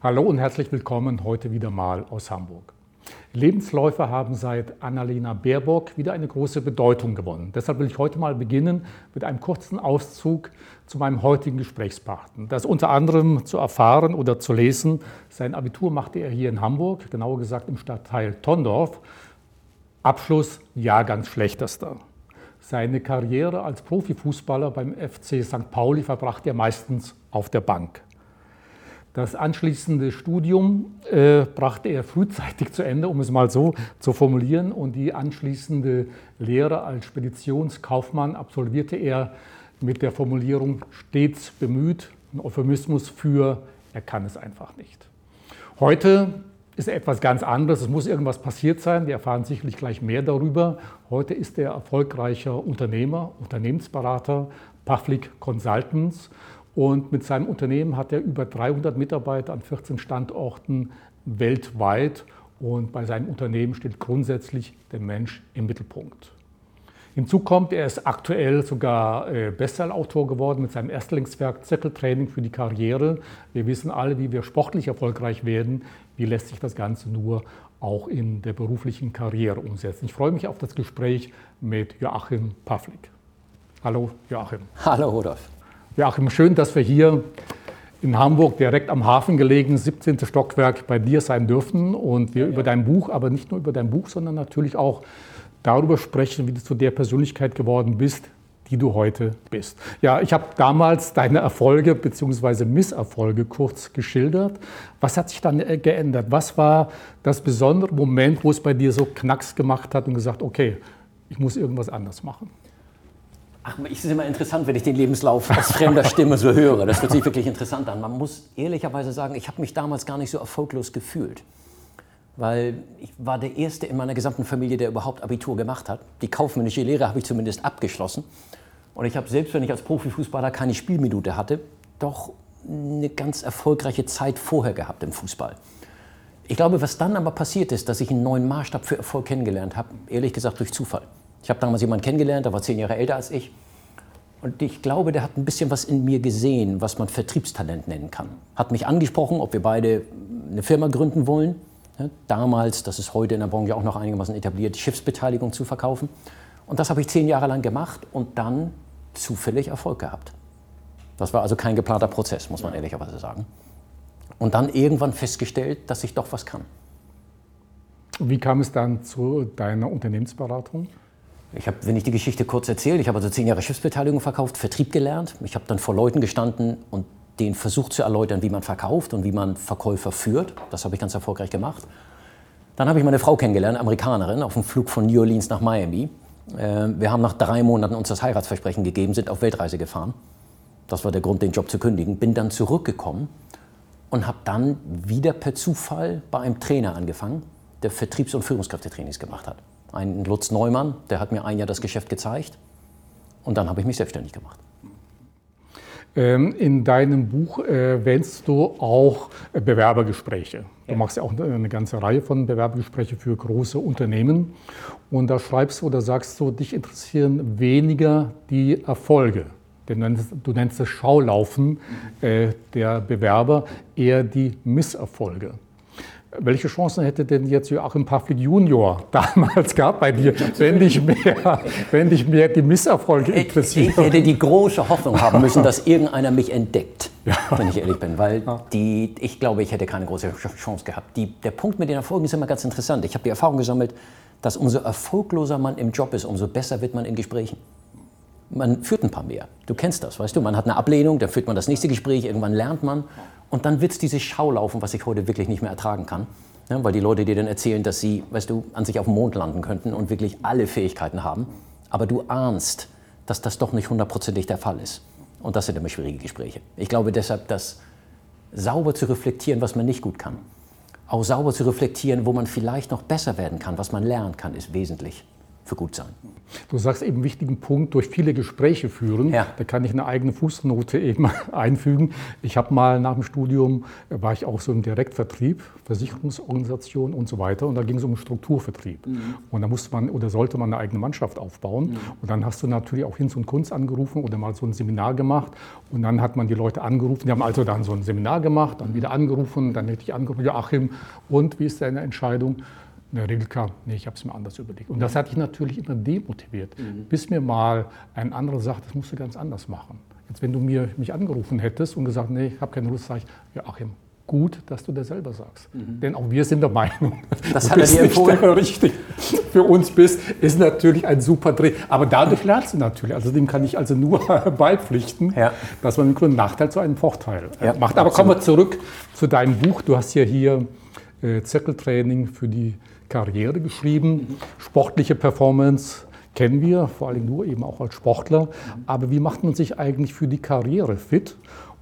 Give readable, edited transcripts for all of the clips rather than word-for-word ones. Hallo und herzlich willkommen heute wieder mal aus Hamburg. Lebensläufe haben seit Annalena Baerbock wieder eine große Bedeutung gewonnen. Deshalb will ich heute mal beginnen mit einem kurzen Auszug zu meinem heutigen Gesprächspartner. Das unter anderem zu erfahren oder zu lesen, sein Abitur machte er hier in Hamburg, genauer gesagt im Stadtteil Tondorf. Abschluss Jahrgangsschlechtester. Seine Karriere als Profifußballer beim FC St. Pauli verbrachte er meistens auf der Bank. Das anschließende Studium brachte er frühzeitig zu Ende, um es mal so zu formulieren. Und die anschließende Lehre als Speditionskaufmann absolvierte er mit der Formulierung stets bemüht, ein Euphemismus für er kann es einfach nicht. Heute ist etwas ganz anderes. Es muss irgendwas passiert sein. Wir erfahren sicherlich gleich mehr darüber. Heute ist er erfolgreicher Unternehmer, Unternehmensberater, Pawlik Consultants. Und mit seinem Unternehmen hat er über 300 Mitarbeiter an 14 Standorten weltweit. Und bei seinem Unternehmen steht grundsätzlich der Mensch im Mittelpunkt. Hinzu kommt, er ist aktuell sogar Bestsellerautor geworden mit seinem Erstlingswerk Zirkeltraining für die Karriere. Wir wissen alle, wie wir sportlich erfolgreich werden. Wie lässt sich das Ganze nur auch in der beruflichen Karriere umsetzen? Ich freue mich auf das Gespräch mit Joachim Pawlik. Hallo Joachim. Hallo Rudolf. Joachim, schön, dass wir hier in Hamburg direkt am Hafen gelegen, 17. Stockwerk, bei dir sein dürfen und wir über dein Buch, aber nicht nur über dein Buch, sondern natürlich auch darüber sprechen, wie du zu der Persönlichkeit geworden bist, die du heute bist. Ja, ich habe damals deine Erfolge bzw. Misserfolge kurz geschildert. Was hat sich dann geändert? Was war das besondere Moment, wo es bei dir so Knacks gemacht hat und gesagt, okay, ich muss irgendwas anders machen? Ach, es ist immer interessant, wenn ich den Lebenslauf aus fremder Stimme so höre. Das hört sich wirklich interessant an. Man muss ehrlicherweise sagen, ich habe mich damals gar nicht so erfolglos gefühlt. Weil ich war der Erste in meiner gesamten Familie, der überhaupt Abitur gemacht hat. Die kaufmännische Lehre habe ich zumindest abgeschlossen. Und ich habe, selbst wenn ich als Profifußballer keine Spielminute hatte, doch eine ganz erfolgreiche Zeit vorher gehabt im Fußball. Ich glaube, was dann aber passiert ist, dass ich einen neuen Maßstab für Erfolg kennengelernt habe, ehrlich gesagt durch Zufall. Ich habe damals jemanden kennengelernt, der war 10 Jahre älter als ich. Und ich glaube, der hat ein bisschen was in mir gesehen, was man Vertriebstalent nennen kann. Hat mich angesprochen, ob wir beide eine Firma gründen wollen. Damals, das ist heute in der Branche auch noch einigermaßen etabliert, Schiffsbeteiligung zu verkaufen. Und das habe ich 10 Jahre lang gemacht und dann zufällig Erfolg gehabt. Das war also kein geplanter Prozess, muss man ehrlicherweise sagen. Und dann irgendwann festgestellt, dass ich doch was kann. Wie kam es dann zu deiner Unternehmensberatung? Ich habe, wenn ich die Geschichte kurz erzähle, ich habe also 10 Jahre Schiffsbeteiligung verkauft, Vertrieb gelernt. Ich habe dann vor Leuten gestanden und denen versucht zu erläutern, wie man verkauft und wie man Verkäufer führt. Das habe ich ganz erfolgreich gemacht. Dann habe ich meine Frau kennengelernt, Amerikanerin, auf dem Flug von New Orleans nach Miami. Wir haben nach 3 Monaten uns das Heiratsversprechen gegeben, sind auf Weltreise gefahren. Das war der Grund, den Job zu kündigen. Bin dann zurückgekommen und habe dann wieder per Zufall bei einem Trainer angefangen, der Vertriebs- und Führungskräftetrainings gemacht hat. Ein Lutz Neumann, der hat mir ein Jahr das Geschäft gezeigt und dann habe ich mich selbstständig gemacht. In deinem Buch erwähnst du auch Bewerbergespräche. Du machst ja auch eine ganze Reihe von Bewerbergesprächen für große Unternehmen. Und da schreibst du oder sagst du, dich interessieren weniger die Erfolge. Denn du nennst das Schaulaufen der Bewerber, eher die Misserfolge. Welche Chancen hätte denn jetzt Joachim Pawlik Junior damals gehabt bei dir, wenn dich mehr die Misserfolge interessieren? Ich hätte die große Hoffnung haben müssen, dass irgendeiner mich entdeckt, wenn ich ehrlich bin. Weil ich glaube, ich hätte keine große Chance gehabt. Der Punkt mit den Erfolgen ist immer ganz interessant. Ich habe die Erfahrung gesammelt, dass umso erfolgloser man im Job ist, umso besser wird man in Gesprächen. Man führt ein paar mehr. Du kennst das, weißt du. Man hat eine Ablehnung, dann führt man das nächste Gespräch, irgendwann lernt man. Und dann wird es dieses Schaulaufen, was ich heute wirklich nicht mehr ertragen kann. Ja, weil die Leute dir dann erzählen, dass sie, weißt du, an sich auf dem Mond landen könnten und wirklich alle Fähigkeiten haben. Aber du ahnst, dass das doch nicht hundertprozentig der Fall ist. Und das sind immer schwierige Gespräche. Ich glaube deshalb, dass sauber zu reflektieren, was man nicht gut kann. Auch sauber zu reflektieren, wo man vielleicht noch besser werden kann, was man lernen kann, ist wesentlich für gut sein. Du sagst eben einen wichtigen Punkt, durch viele Gespräche führen. Ja. Da kann ich eine eigene Fußnote eben einfügen. Ich habe mal nach dem Studium, war ich auch so im Direktvertrieb, Versicherungsorganisation und so weiter. Und da ging es um Strukturvertrieb. Mhm. Und da musste man oder sollte man eine eigene Mannschaft aufbauen. Mhm. Und dann hast du natürlich auch Hinz und Kunz angerufen oder mal so ein Seminar gemacht. Und dann hat man die Leute angerufen. Die haben also dann so ein Seminar gemacht, dann wieder angerufen, dann hätte ich angerufen, Joachim, und wie ist deine Entscheidung? In der Regel kam, nee, ich habe es mir anders überlegt. Und das hat dich natürlich immer demotiviert, bis mir mal ein anderer sagt, das musst du ganz anders machen. Jetzt, wenn du mich angerufen hättest und gesagt, nee, ich habe keine Lust, sage ich, Joachim, gut, dass du das selber sagst. Mhm. Denn auch wir sind der Meinung, das hat er dir empfohlen, richtig für uns bist, ist natürlich ein super Dreh. Aber dadurch lernst du natürlich, also dem kann ich also nur beipflichten, ja, dass man im Grunde Nachteil zu einem Vorteil macht. Aber absolut. Kommen wir zurück zu deinem Buch. Du hast ja hier Zirkeltraining für die Karriere geschrieben. Mhm. Sportliche Performance kennen wir, vor allem nur eben auch als Sportler. Mhm. Aber wie macht man sich eigentlich für die Karriere fit?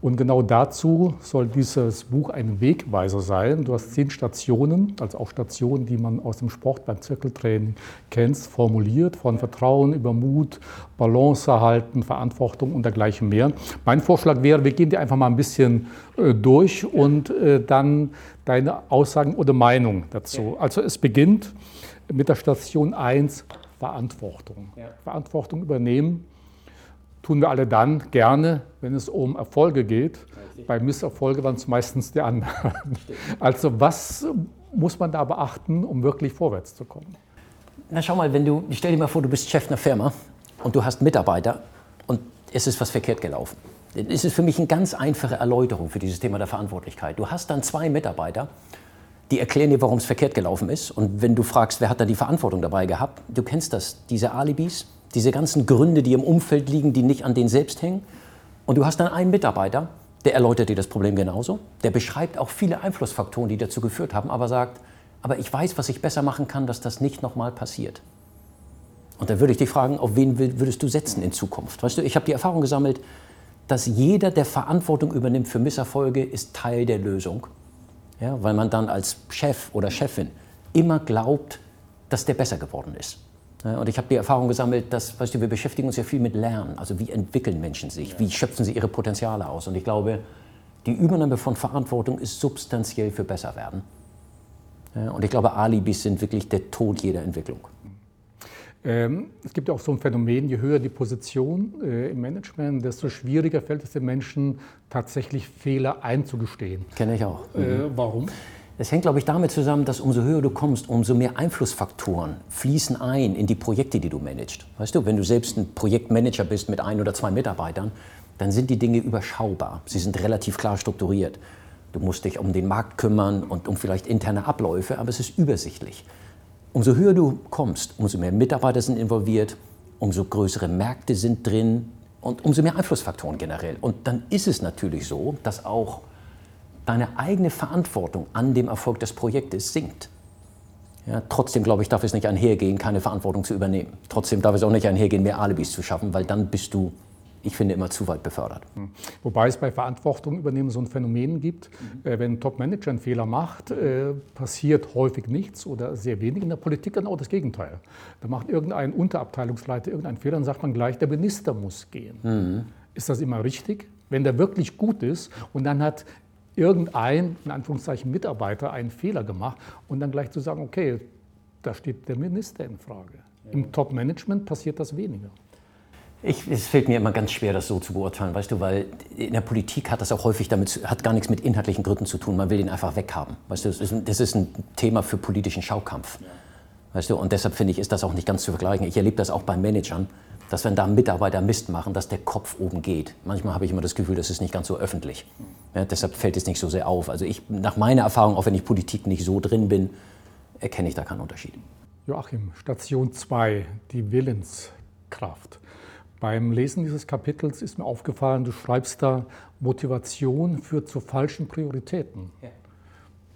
Und genau dazu soll dieses Buch ein Wegweiser sein. Du hast 10 Stationen, also auch Stationen, die man aus dem Sport beim Zirkeltraining kennt, formuliert. Von Vertrauen über Mut, Balance erhalten, Verantwortung und dergleichen mehr. Mein Vorschlag wäre, wir gehen dir einfach mal ein bisschen durch und dann deine Aussagen oder Meinung dazu. Also es beginnt mit der Station 1, Verantwortung. Ja. Verantwortung übernehmen. Tun wir alle dann gerne, wenn es um Erfolge geht. Bei Misserfolgen waren es meistens die anderen. Also was muss man da beachten, um wirklich vorwärts zu kommen? Na schau mal, stell dir mal vor, du bist Chef einer Firma und du hast Mitarbeiter und es ist was verkehrt gelaufen. Es ist für mich eine ganz einfache Erläuterung für dieses Thema der Verantwortlichkeit. Du hast dann 2 Mitarbeiter, die erklären dir, warum es verkehrt gelaufen ist. Und wenn du fragst, wer hat da die Verantwortung dabei gehabt, du kennst das, diese Alibis. Diese ganzen Gründe, die im Umfeld liegen, die nicht an denen selbst hängen. Und du hast dann einen Mitarbeiter, der erläutert dir das Problem genauso. Der beschreibt auch viele Einflussfaktoren, die dazu geführt haben, aber sagt, aber ich weiß, was ich besser machen kann, dass das nicht nochmal passiert. Und dann würde ich dich fragen, auf wen würdest du setzen in Zukunft? Weißt du, ich habe die Erfahrung gesammelt, dass jeder, der Verantwortung übernimmt für Misserfolge, ist Teil der Lösung. Ja, weil man dann als Chef oder Chefin immer glaubt, dass der besser geworden ist. Und ich habe die Erfahrung gesammelt, dass, weißt du, wir beschäftigen uns ja viel mit Lernen. Also wie entwickeln Menschen sich, wie schöpfen sie ihre Potenziale aus. Und ich glaube, die Übernahme von Verantwortung ist substanziell für Besserwerden. Und ich glaube, Alibis sind wirklich der Tod jeder Entwicklung. Es gibt ja auch so ein Phänomen, je höher die Position im Management, desto schwieriger fällt es den Menschen, tatsächlich Fehler einzugestehen. Kenne ich auch. Warum? Das hängt, glaube ich, damit zusammen, dass umso höher du kommst, umso mehr Einflussfaktoren fließen ein in die Projekte, die du managst. Weißt du, wenn du selbst ein Projektmanager bist mit 1 oder 2 Mitarbeitern, dann sind die Dinge überschaubar. Sie sind relativ klar strukturiert. Du musst dich um den Markt kümmern und um vielleicht interne Abläufe, aber es ist übersichtlich. Umso höher du kommst, umso mehr Mitarbeiter sind involviert, umso größere Märkte sind drin und umso mehr Einflussfaktoren generell. Und dann ist es natürlich so, dass auch deine eigene Verantwortung an dem Erfolg des Projektes sinkt. Ja, trotzdem, glaube ich, darf es nicht einhergehen, keine Verantwortung zu übernehmen. Trotzdem darf es auch nicht einhergehen, mehr Alibis zu schaffen, weil dann bist du, ich finde, immer zu weit befördert. Wobei es bei Verantwortung übernehmen so ein Phänomen gibt, wenn ein Top-Manager einen Fehler macht, passiert häufig nichts oder sehr wenig. In der Politik dann auch das Gegenteil. Da macht irgendein Unterabteilungsleiter irgendeinen Fehler und sagt man gleich, der Minister muss gehen. Mhm. Ist das immer richtig? Wenn der wirklich gut ist und dann hat irgendein, in Anführungszeichen, Mitarbeiter einen Fehler gemacht und dann gleich zu sagen, okay, da steht der Minister in Frage. Ja. Im Top-Management passiert das weniger. Es fällt mir immer ganz schwer, das so zu beurteilen, weißt du, weil in der Politik hat das auch häufig hat gar nichts mit inhaltlichen Gründen zu tun, man will den einfach weghaben. Weißt du, das ist ein Thema für politischen Schaukampf. Ja. Weißt du, und deshalb finde ich, ist das auch nicht ganz zu vergleichen. Ich erlebe das auch bei Managern, dass wenn da Mitarbeiter Mist machen, dass der Kopf oben geht. Manchmal habe ich immer das Gefühl, das ist nicht ganz so öffentlich. Ja, deshalb fällt es nicht so sehr auf. Also nach meiner Erfahrung, auch wenn ich Politik nicht so drin bin, erkenne ich da keinen Unterschied. Joachim, Station 2, die Willenskraft. Beim Lesen dieses Kapitels ist mir aufgefallen, du schreibst da, Motivation führt zu falschen Prioritäten. Ja.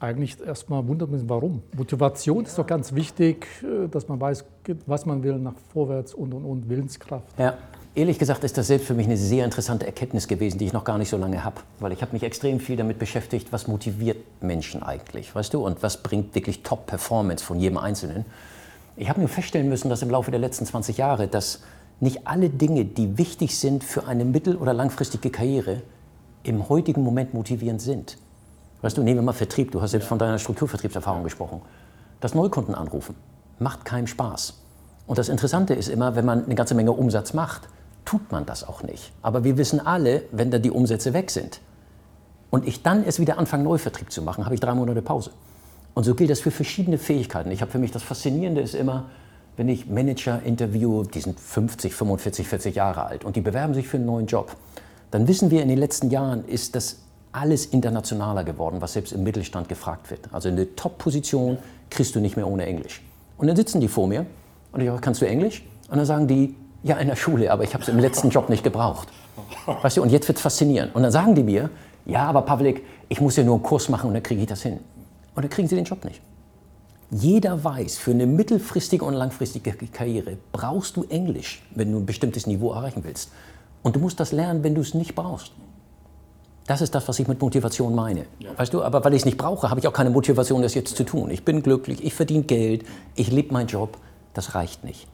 Eigentlich erstmal wundert mich, warum. Motivation ist doch ganz wichtig, dass man weiß, was man will, nach vorwärts und Willenskraft. Ja, ehrlich gesagt ist das selbst für mich eine sehr interessante Erkenntnis gewesen, die ich noch gar nicht so lange habe. Weil ich habe mich extrem viel damit beschäftigt, was motiviert Menschen eigentlich, weißt du? Und was bringt wirklich Top-Performance von jedem Einzelnen? Ich habe nur feststellen müssen, dass im Laufe der letzten 20 Jahre, dass nicht alle Dinge, die wichtig sind für eine mittel- oder langfristige Karriere, im heutigen Moment motivierend sind. Weißt du, nehmen wir mal Vertrieb. Du hast selbst von deiner Strukturvertriebserfahrung gesprochen. Das Neukunden anrufen macht keinen Spaß. Und das Interessante ist immer, wenn man eine ganze Menge Umsatz macht, tut man das auch nicht. Aber wir wissen alle, wenn da die Umsätze weg sind und ich dann erst wieder anfange, Neuvertrieb zu machen, habe ich 3 Monate Pause. Und so gilt das für verschiedene Fähigkeiten. Ich habe für mich das Faszinierende ist immer, wenn ich Manager interviewe, die sind 50, 45, 40 Jahre alt und die bewerben sich für einen neuen Job, dann wissen wir, in den letzten Jahren ist das alles internationaler geworden, was selbst im Mittelstand gefragt wird. Also eine Top-Position kriegst du nicht mehr ohne Englisch. Und dann sitzen die vor mir und ich sage, kannst du Englisch? Und dann sagen die, ja, in der Schule, aber ich habe es im letzten Job nicht gebraucht. Weißt du, und jetzt wird es faszinierend. Und dann sagen die mir, ja, aber Pawlik, ich muss ja nur einen Kurs machen und dann kriege ich das hin. Und dann kriegen sie den Job nicht. Jeder weiß, für eine mittelfristige und langfristige Karriere brauchst du Englisch, wenn du ein bestimmtes Niveau erreichen willst. Und du musst das lernen, wenn du es nicht brauchst. Das ist das, was ich mit Motivation meine. Ja. Weißt du, aber weil ich es nicht brauche, habe ich auch keine Motivation, das jetzt zu tun. Ich bin glücklich, ich verdiene Geld, ich lebe meinen Job. Das reicht nicht.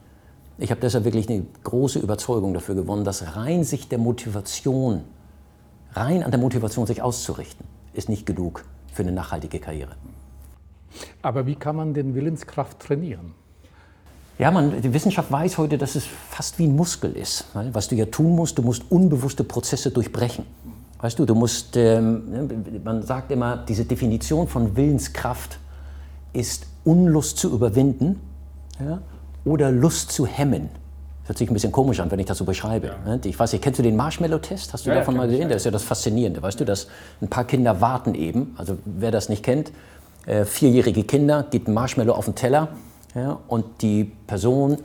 Ich habe deshalb wirklich eine große Überzeugung dafür gewonnen, dass rein an der Motivation sich auszurichten, ist nicht genug für eine nachhaltige Karriere. Aber wie kann man denn Willenskraft trainieren? Ja, die Wissenschaft weiß heute, dass es fast wie ein Muskel ist. Was du ja tun musst, du musst unbewusste Prozesse durchbrechen. Weißt du musst, man sagt immer, diese Definition von Willenskraft ist Unlust zu überwinden, ja, oder Lust zu hemmen. Das hört sich ein bisschen komisch an, wenn ich das so beschreibe. Ja. Ich weiß nicht, kennst du den Marshmallow-Test? Hast du davon mal gesehen? Das ist ja das Faszinierende, weißt du, dass ein paar Kinder warten eben, also wer das nicht kennt, 4-jährige Kinder, gibt ein Marshmallow auf den Teller, ja, und die Person,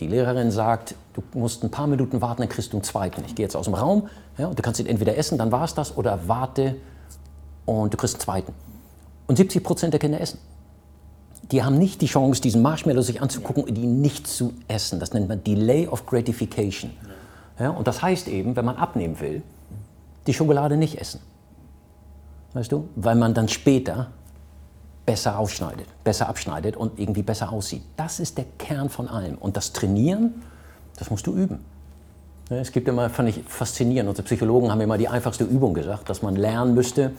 die Lehrerin sagt, du musst ein paar Minuten warten, dann kriegst du einen zweiten. Ich gehe jetzt aus dem Raum, ja, und du kannst ihn entweder essen, dann war es das, oder warte und du kriegst einen zweiten. Und 70% der Kinder essen. Die haben nicht die Chance, diesen Marshmallow sich anzugucken und ihn nicht zu essen. Das nennt man Delay of Gratification. Ja, und das heißt eben, wenn man abnehmen will, die Schokolade nicht essen. Weißt du? Weil man dann später besser aufschneidet, besser abschneidet und irgendwie besser aussieht. Das ist der Kern von allem. Und das Trainieren, das musst du üben. Es gibt immer, fand ich faszinierend, unsere Psychologen haben immer die einfachste Übung gesagt, dass man lernen müsste,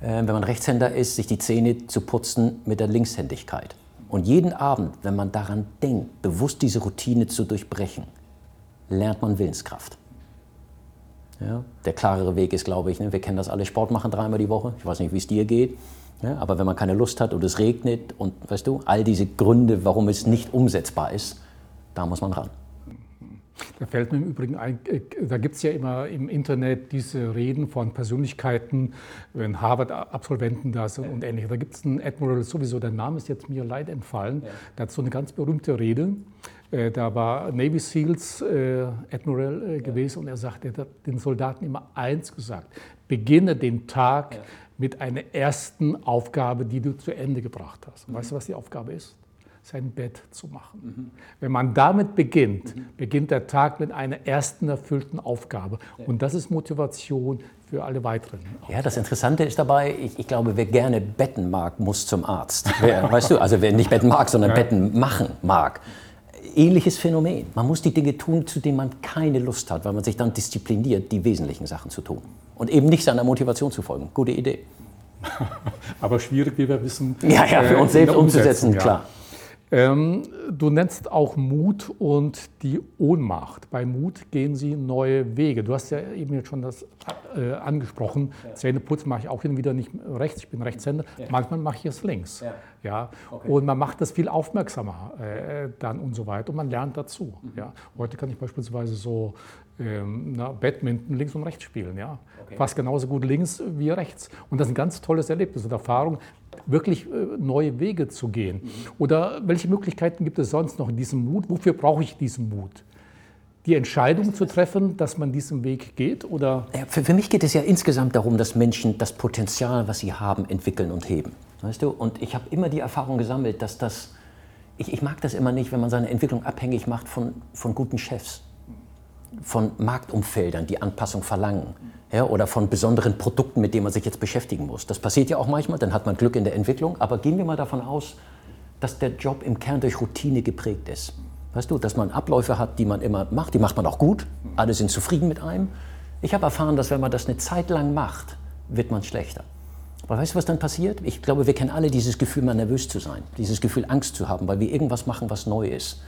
wenn man Rechtshänder ist, sich die Zähne zu putzen mit der Linkshändigkeit. Und jeden Abend, wenn man daran denkt, bewusst diese Routine zu durchbrechen, lernt man Willenskraft. Ja, der klarere Weg ist, glaube ich, ne, wir kennen das alle, Sport machen 3-mal die Woche, ich weiß nicht, wie es dir geht, ja, aber wenn man keine Lust hat und es regnet und weißt du, all diese Gründe, warum es nicht umsetzbar ist, da muss man ran. Da fällt mir im Übrigen ein, da gibt es ja immer im Internet diese Reden von Persönlichkeiten, wenn Harvard-Absolventen da sind und ähnliches. Da gibt es einen Admiral sowieso, der Name ist jetzt mir leider entfallen, der hat so eine ganz berühmte Rede. Da war Navy Seals Admiral gewesen und er sagte, er hat den Soldaten immer eins gesagt, beginne den Tag mit einer ersten Aufgabe, die du zu Ende gebracht hast. Und weißt du, was die Aufgabe ist? Sein Bett zu machen. Wenn man damit beginnt, beginnt der Tag mit einer ersten erfüllten Aufgabe. Und das ist Motivation für alle weiteren. Ja, das Interessante ist dabei, ich glaube, wer gerne betten mag, muss zum Arzt. Weißt du, also wer nicht betten mag, sondern betten machen mag. Ähnliches Phänomen. Man muss die Dinge tun, zu denen man keine Lust hat, weil man sich dann diszipliniert, die wesentlichen Sachen zu tun. Und eben nicht seiner Motivation zu folgen. Gute Idee. Aber schwierig, wie wir wissen. Ja, für uns selbst umzusetzen, klar. Du nennst auch Mut und die Ohnmacht. Bei Mut gehen sie neue Wege. Du hast ja eben jetzt schon das angesprochen. Ja. Zähneputzen mache ich auch hin und wieder nicht rechts. Ich bin Rechtshänder. Ja. Manchmal mache ich es links. Ja. Okay. Und man macht das viel aufmerksamer dann und so weiter. Und man lernt dazu. Ja. Heute kann ich beispielsweise so Badminton links und rechts spielen. Ja. Okay. Fast genauso gut links wie rechts. Und das ist ein ganz tolles Erlebnis und Erfahrung, wirklich neue Wege zu gehen. Oder welche Möglichkeiten gibt es sonst noch in diesem Mut? Wofür brauche ich diesen Mut? Die Entscheidung zu treffen, dass man diesen Weg geht? Oder? Ja, für mich geht es ja insgesamt darum, dass Menschen das Potenzial, was sie haben, entwickeln und heben. Weißt du? Und ich habe immer die Erfahrung gesammelt, dass das... Ich mag das immer nicht, wenn man seine Entwicklung abhängig macht von guten Chefs, von Marktumfeldern, die Anpassung verlangen, ja, oder von besonderen Produkten, mit denen man sich jetzt beschäftigen muss. Das passiert ja auch manchmal, dann hat man Glück in der Entwicklung, aber gehen wir mal davon aus, dass der Job im Kern durch Routine geprägt ist. Weißt du, dass man Abläufe hat, die man immer macht, die macht man auch gut, alle sind zufrieden mit einem. Ich habe erfahren, dass wenn man das eine Zeit lang macht, wird man schlechter. Aber weißt du, was dann passiert? Ich glaube, wir kennen alle dieses Gefühl, mal nervös zu sein, dieses Gefühl, Angst zu haben, weil wir irgendwas machen, was neu ist.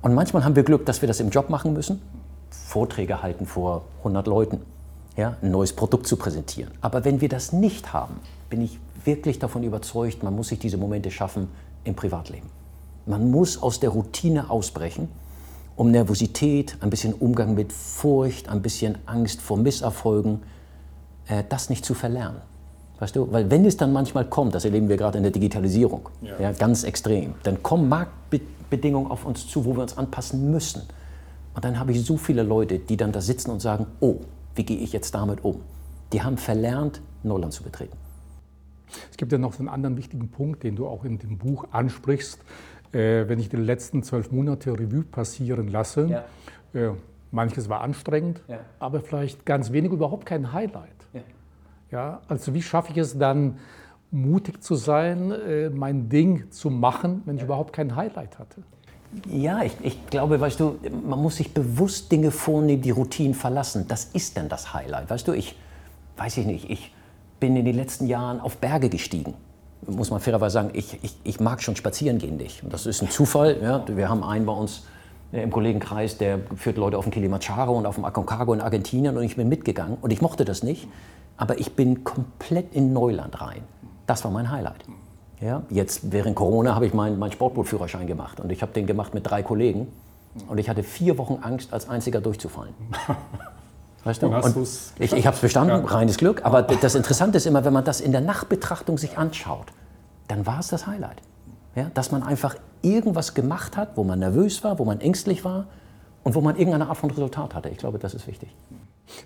Und manchmal haben wir Glück, dass wir das im Job machen müssen, Vorträge halten vor 100 Leuten, ja, ein neues Produkt zu präsentieren. Aber wenn wir das nicht haben, bin ich wirklich davon überzeugt, man muss sich diese Momente schaffen im Privatleben. Man muss aus der Routine ausbrechen, um Nervosität, ein bisschen Umgang mit Furcht, ein bisschen Angst vor Misserfolgen, das nicht zu verlernen. Weißt du, weil wenn es dann manchmal kommt, das erleben wir gerade in der Digitalisierung, ja, ganz extrem, dann kommen Marktbedingungen auf uns zu, wo wir uns anpassen müssen. Und dann habe ich so viele Leute, die dann da sitzen und sagen, oh, wie gehe ich jetzt damit um? Die haben verlernt, Neuland zu betreten. Es gibt ja noch so einen anderen wichtigen Punkt, den du auch in dem Buch ansprichst. Wenn ich die letzten 12 Monate Revue passieren lasse, ja. Manches war anstrengend, ja. Aber vielleicht ganz wenig, überhaupt kein Highlight. Ja. Ja, also wie schaffe ich es dann, mutig zu sein, mein Ding zu machen, wenn ich überhaupt kein Highlight hatte? Ja, ich glaube, weißt du, man muss sich bewusst Dinge vornehmen, die Routinen verlassen. Das ist denn das Highlight, weißt du? Ich bin in den letzten Jahren auf Berge gestiegen. Muss man fairerweise sagen, ich mag schon spazieren gehen nicht. Und das ist ein Zufall. Ja? Wir haben einen bei uns im Kollegenkreis, der führt Leute auf den Kilimanjaro und auf dem Aconcagua in Argentinien und ich bin mitgegangen und ich mochte das nicht, aber ich bin komplett in Neuland rein. Das war mein Highlight. Ja, jetzt während Corona habe ich meinen Sportbootführerschein gemacht und ich habe den gemacht mit 3 Kollegen und ich hatte 4 Wochen Angst, als einziger durchzufallen. Weißt du? Und ich habe es bestanden, reines Glück, aber das Interessante ist immer, wenn man das in der Nachbetrachtung sich anschaut, dann war es das Highlight. Ja, dass man einfach irgendwas gemacht hat, wo man nervös war, wo man ängstlich war und wo man irgendeine Art von Resultat hatte. Ich glaube, das ist wichtig.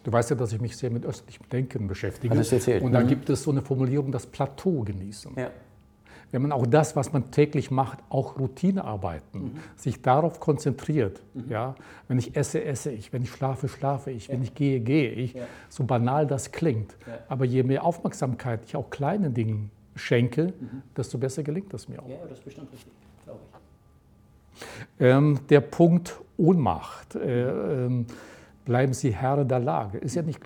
Du weißt ja, dass ich mich sehr mit östlichem Denken beschäftige. Hattest du erzählt. Und da gibt es so eine Formulierung, das Plateau genießen. Ja. Wenn man auch das, was man täglich macht, auch Routinearbeiten, sich darauf konzentriert. Ja? Wenn ich esse, esse ich. Wenn ich schlafe, schlafe ich. Ja. Wenn ich gehe, gehe ich. Ja. So banal das klingt. Ja. Aber je mehr Aufmerksamkeit ich auch kleinen Dingen schenke, desto besser gelingt das mir auch. Ja, das ist bestimmt richtig, glaube ich. Der Punkt Ohnmacht. Bleiben Sie Herr der Lage. Ist ja nicht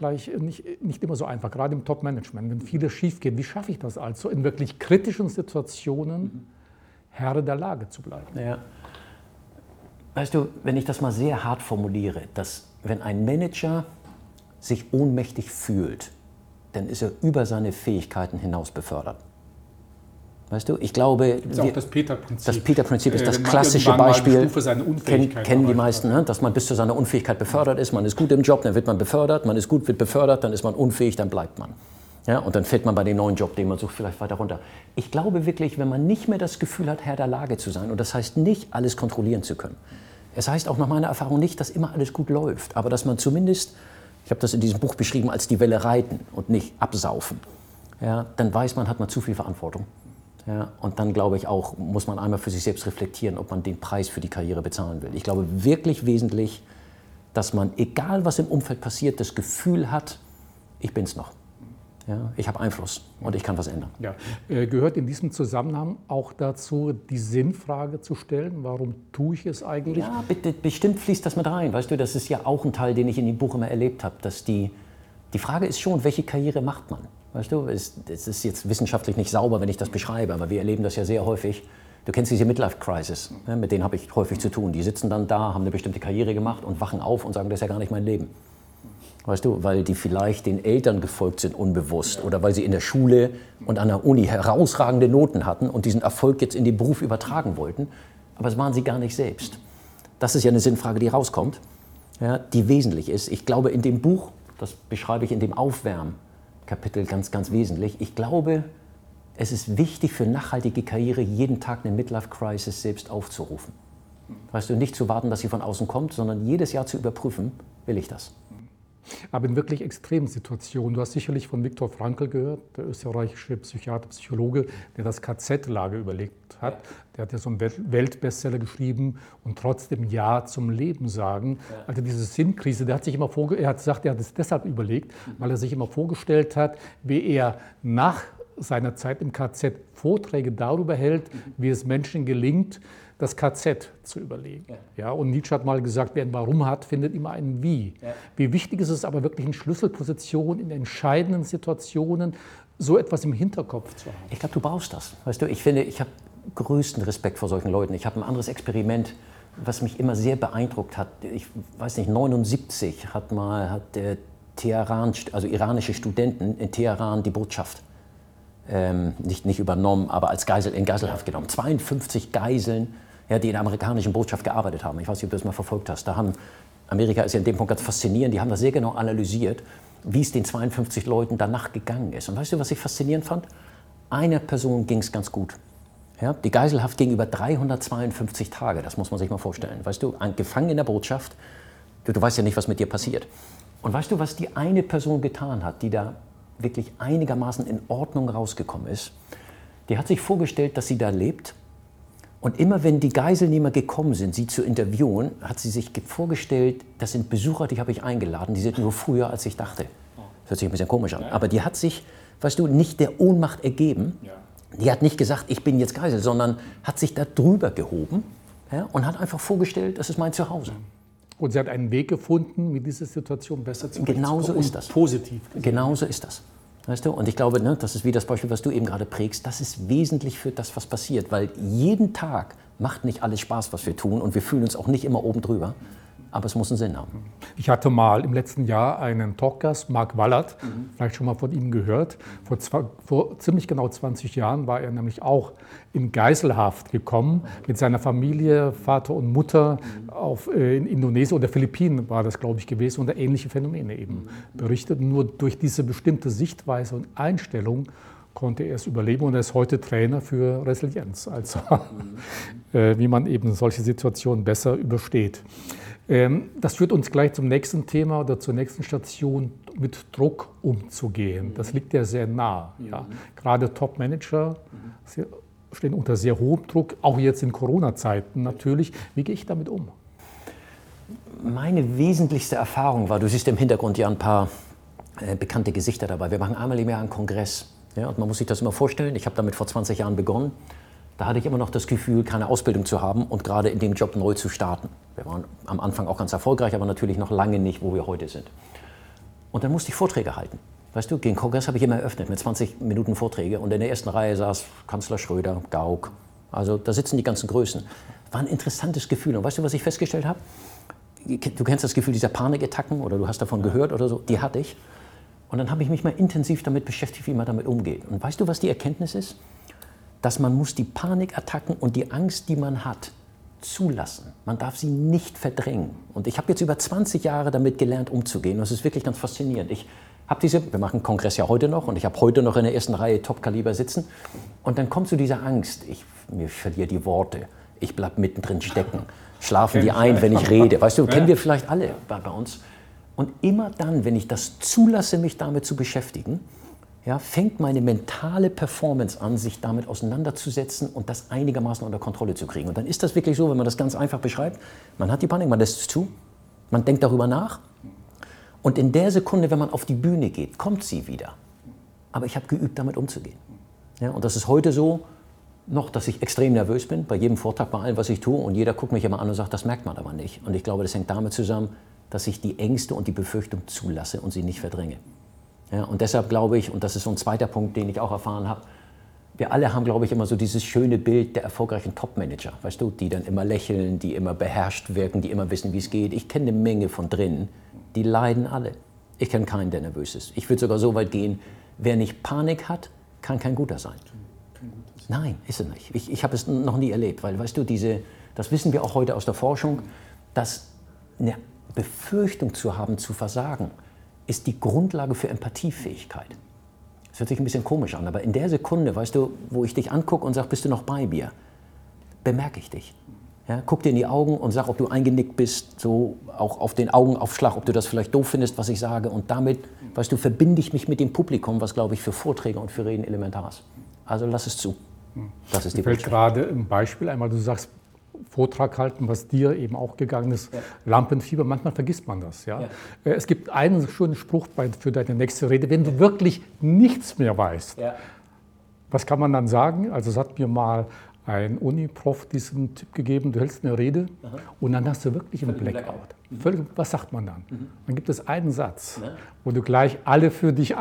immer so einfach, gerade im Top-Management. Wenn vieles schief geht, wie schaffe ich das also, in wirklich kritischen Situationen Herr der Lage zu bleiben? Ja. Weißt du, wenn ich das mal sehr hart formuliere, dass wenn ein Manager sich ohnmächtig fühlt, dann ist er über seine Fähigkeiten hinaus befördert. Weißt du, ich glaube, das Peter-Prinzip. Das Peter-Prinzip ist das klassische Beispiel, kennen die meisten, ne? Dass man bis zu seiner Unfähigkeit befördert ist. Man ist gut im Job, dann wird man befördert, man ist gut, wird befördert, dann ist man unfähig, dann bleibt man. Ja? Und dann fällt man bei dem neuen Job, den man sucht, vielleicht weiter runter. Ich glaube wirklich, wenn man nicht mehr das Gefühl hat, Herr der Lage zu sein, und das heißt nicht, alles kontrollieren zu können. Es heißt auch nach meiner Erfahrung nicht, dass immer alles gut läuft, aber dass man zumindest, ich habe das in diesem Buch beschrieben, als die Welle reiten und nicht absaufen. Ja? Dann weiß man, hat man zu viel Verantwortung. Ja, und dann, glaube ich, auch muss man einmal für sich selbst reflektieren, ob man den Preis für die Karriere bezahlen will. Ich glaube wirklich wesentlich, dass man, egal was im Umfeld passiert, das Gefühl hat, ich bin's noch. Ja, ich habe Einfluss und ich kann was ändern. Ja. Gehört in diesem Zusammenhang auch dazu, die Sinnfrage zu stellen, warum tue ich es eigentlich? Ja, bestimmt fließt das mit rein. Weißt du, das ist ja auch ein Teil, den ich in dem Buch immer erlebt habe, dass die Frage ist schon, welche Karriere macht man? Weißt du, es ist jetzt wissenschaftlich nicht sauber, wenn ich das beschreibe, aber wir erleben das ja sehr häufig. Du kennst diese Midlife-Crisis, ne? Mit denen habe ich häufig zu tun. Die sitzen dann da, haben eine bestimmte Karriere gemacht und wachen auf und sagen, das ist ja gar nicht mein Leben. Weißt du, weil die vielleicht den Eltern gefolgt sind unbewusst oder weil sie in der Schule und an der Uni herausragende Noten hatten und diesen Erfolg jetzt in den Beruf übertragen wollten, aber das waren sie gar nicht selbst. Das ist ja eine Sinnfrage, die rauskommt, ja, die wesentlich ist. Ich glaube, in dem Buch, das beschreibe ich in dem Aufwärmen, Kapitel ganz, ganz wesentlich. Ich glaube, es ist wichtig für nachhaltige Karriere, jeden Tag eine Midlife-Crisis selbst aufzurufen. Weißt du, nicht zu warten, dass sie von außen kommt, sondern jedes Jahr zu überprüfen, will ich das. Aber in wirklich extremen Situationen. Du hast sicherlich von Viktor Frankl gehört, der österreichische Psychiater, Psychologe, der das KZ-Lager überlebt hat. Der hat ja so einen Weltbestseller geschrieben und trotzdem Ja zum Leben sagen. Also diese Sinnkrise, er hat gesagt, er hat es deshalb überlegt, weil er sich immer vorgestellt hat, wie er nach seiner Zeit im KZ Vorträge darüber hält, wie es Menschen gelingt, das KZ zu überleben. Ja, und Nietzsche hat mal gesagt, wer ein Warum hat, findet immer ein Wie. Ja. Wie wichtig ist es aber wirklich in Schlüsselpositionen, in entscheidenden Situationen, so etwas im Hinterkopf zu haben? Ich glaube, du brauchst das. Weißt du, ich finde, ich habe größten Respekt vor solchen Leuten. Ich habe ein anderes Experiment, was mich immer sehr beeindruckt hat. Ich weiß nicht, 1979 hat Teheran, also iranische Studenten in Teheran die Botschaft nicht übernommen, aber als Geisel in Geiselhaft genommen. 52 Geiseln, ja, die in der amerikanischen Botschaft gearbeitet haben. Ich weiß nicht, ob du das mal verfolgt hast. Da haben, Amerika ist ja in dem Punkt ganz faszinierend, die haben das sehr genau analysiert, wie es den 52 Leuten danach gegangen ist. Und weißt du, was ich faszinierend fand? Einer Person ging es ganz gut. Ja, die Geiselhaft ging über 352 Tage, das muss man sich mal vorstellen. Weißt du, ein Gefangener in der Botschaft, du weißt ja nicht, was mit dir passiert. Und weißt du, was die eine Person getan hat, die da wirklich einigermaßen in Ordnung rausgekommen ist? Die hat sich vorgestellt, dass sie da lebt. Und immer wenn die Geiselnehmer gekommen sind, sie zu interviewen, hat sie sich vorgestellt, das sind Besucher, die habe ich eingeladen, die sind nur früher, als ich dachte. Das hört sich ein bisschen komisch an. Aber die hat sich, weißt du, nicht der Ohnmacht ergeben. Ja. Die hat nicht gesagt, ich bin jetzt Geisel, sondern hat sich da drüber gehoben, ja, und hat einfach vorgestellt, das ist mein Zuhause. Und sie hat einen Weg gefunden, mit dieser Situation besser zu umgehen. Genauso ist das. Positiv. Genauso ist das. Weißt du? Und ich glaube, ne, das ist wie das Beispiel, was du eben gerade prägst, das ist wesentlich für das, was passiert. Weil jeden Tag macht nicht alles Spaß, was wir tun, und wir fühlen uns auch nicht immer oben drüber. Aber es muss einen Sinn haben. Ich hatte mal im letzten Jahr einen Talkgast, Marc Wallert, vielleicht schon mal von ihm gehört. Vor ziemlich genau 20 Jahren war er nämlich auch in Geiselhaft gekommen, mit seiner Familie, Vater und Mutter, in Indonesien oder Philippinen war das, glaube ich, gewesen, und ähnliche Phänomene eben berichtet. Nur durch diese bestimmte Sichtweise und Einstellung konnte er es überleben, und er ist heute Trainer für Resilienz, also wie man eben solche Situationen besser übersteht. Das führt uns gleich zum nächsten Thema oder zur nächsten Station, mit Druck umzugehen. Das liegt ja sehr nah. Ja. Gerade Top-Manager stehen unter sehr hohem Druck, auch jetzt in Corona-Zeiten natürlich. Wie gehe ich damit um? Meine wesentlichste Erfahrung war, du siehst im Hintergrund ja ein paar bekannte Gesichter dabei. Wir machen einmal im Jahr einen Kongress. Ja, und man muss sich das immer vorstellen. Ich habe damit vor 20 Jahren begonnen. Da hatte ich immer noch das Gefühl, keine Ausbildung zu haben und gerade in dem Job neu zu starten. Wir waren am Anfang auch ganz erfolgreich, aber natürlich noch lange nicht, wo wir heute sind. Und dann musste ich Vorträge halten. Weißt du, den Kongress habe ich immer eröffnet mit 20 Minuten Vorträge, und in der ersten Reihe saß Kanzler Schröder, Gauck. Also da sitzen die ganzen Größen. War ein interessantes Gefühl. Und weißt du, was ich festgestellt habe? Du kennst das Gefühl dieser Panikattacken, oder du hast davon gehört oder so. Die hatte ich. Und dann habe ich mich mal intensiv damit beschäftigt, wie man damit umgeht. Und weißt du, was die Erkenntnis ist? Dass man muss die Panikattacken und die Angst, die man hat, zulassen. Man darf sie nicht verdrängen. Und ich habe jetzt über 20 Jahre damit gelernt, umzugehen. Und das ist wirklich ganz faszinierend. Ich habe wir machen Kongress ja heute noch, und ich habe heute noch in der ersten Reihe Top-Kaliber sitzen. Und dann kommt zu dieser Angst. Mir verliere die Worte. Ich bleib mittendrin stecken. Schlafen die ein, wenn ich rede. Weißt du, kennen wir vielleicht alle bei uns. Und immer dann, wenn ich das zulasse, mich damit zu beschäftigen, ja, fängt meine mentale Performance an, sich damit auseinanderzusetzen und das einigermaßen unter Kontrolle zu kriegen. Und dann ist das wirklich so, wenn man das ganz einfach beschreibt, man hat die Panik, man lässt es zu, man denkt darüber nach, und in der Sekunde, wenn man auf die Bühne geht, kommt sie wieder. Aber ich habe geübt, damit umzugehen. Ja, und das ist heute so noch, dass ich extrem nervös bin, bei jedem Vortrag, bei allem, was ich tue, und jeder guckt mich immer an und sagt, das merkt man aber nicht. Und ich glaube, das hängt damit zusammen, dass ich die Ängste und die Befürchtung zulasse und sie nicht verdränge. Ja, und deshalb glaube ich, und das ist so ein zweiter Punkt, den ich auch erfahren habe, wir alle haben, glaube ich, immer so dieses schöne Bild der erfolgreichen Top-Manager, weißt du, die dann immer lächeln, die immer beherrscht wirken, die immer wissen, wie es geht. Ich kenne eine Menge von drinnen, die leiden alle. Ich kenne keinen, der nervös ist. Ich würde sogar so weit gehen, wer nicht Panik hat, kann kein Guter sein. Nein, ist er nicht. Ich habe es noch nie erlebt, weil, weißt du, das wissen wir auch heute aus der Forschung, dass eine Befürchtung zu haben, zu versagen, ist die Grundlage für Empathiefähigkeit. Das hört sich ein bisschen komisch an, aber in der Sekunde, weißt du, wo ich dich angucke und sage, bist du noch bei mir, bemerke ich dich. Ja, guck dir in die Augen und sag, ob du eingenickt bist, so auch auf den Augenaufschlag, ob du das vielleicht doof findest, was ich sage. Und damit, weißt du, verbinde ich mich mit dem Publikum, was, glaube ich, für Vorträge und für Reden elementar ist. Also lass es zu. Das ist die Botschaft. Mir fällt gerade ein Beispiel einmal, du sagst, Vortrag halten, was dir eben auch gegangen ist, Lampenfieber, manchmal vergisst man das. Ja? Ja. Es gibt einen schönen Spruch für deine nächste Rede, wenn du wirklich nichts mehr weißt, Was kann man dann sagen? Also es hat mir mal ein Uni-Prof diesen Tipp gegeben, du hältst eine Rede und dann hast du wirklich einen Blackout. Was sagt man dann? Dann gibt es einen Satz, wo du gleich alle für dich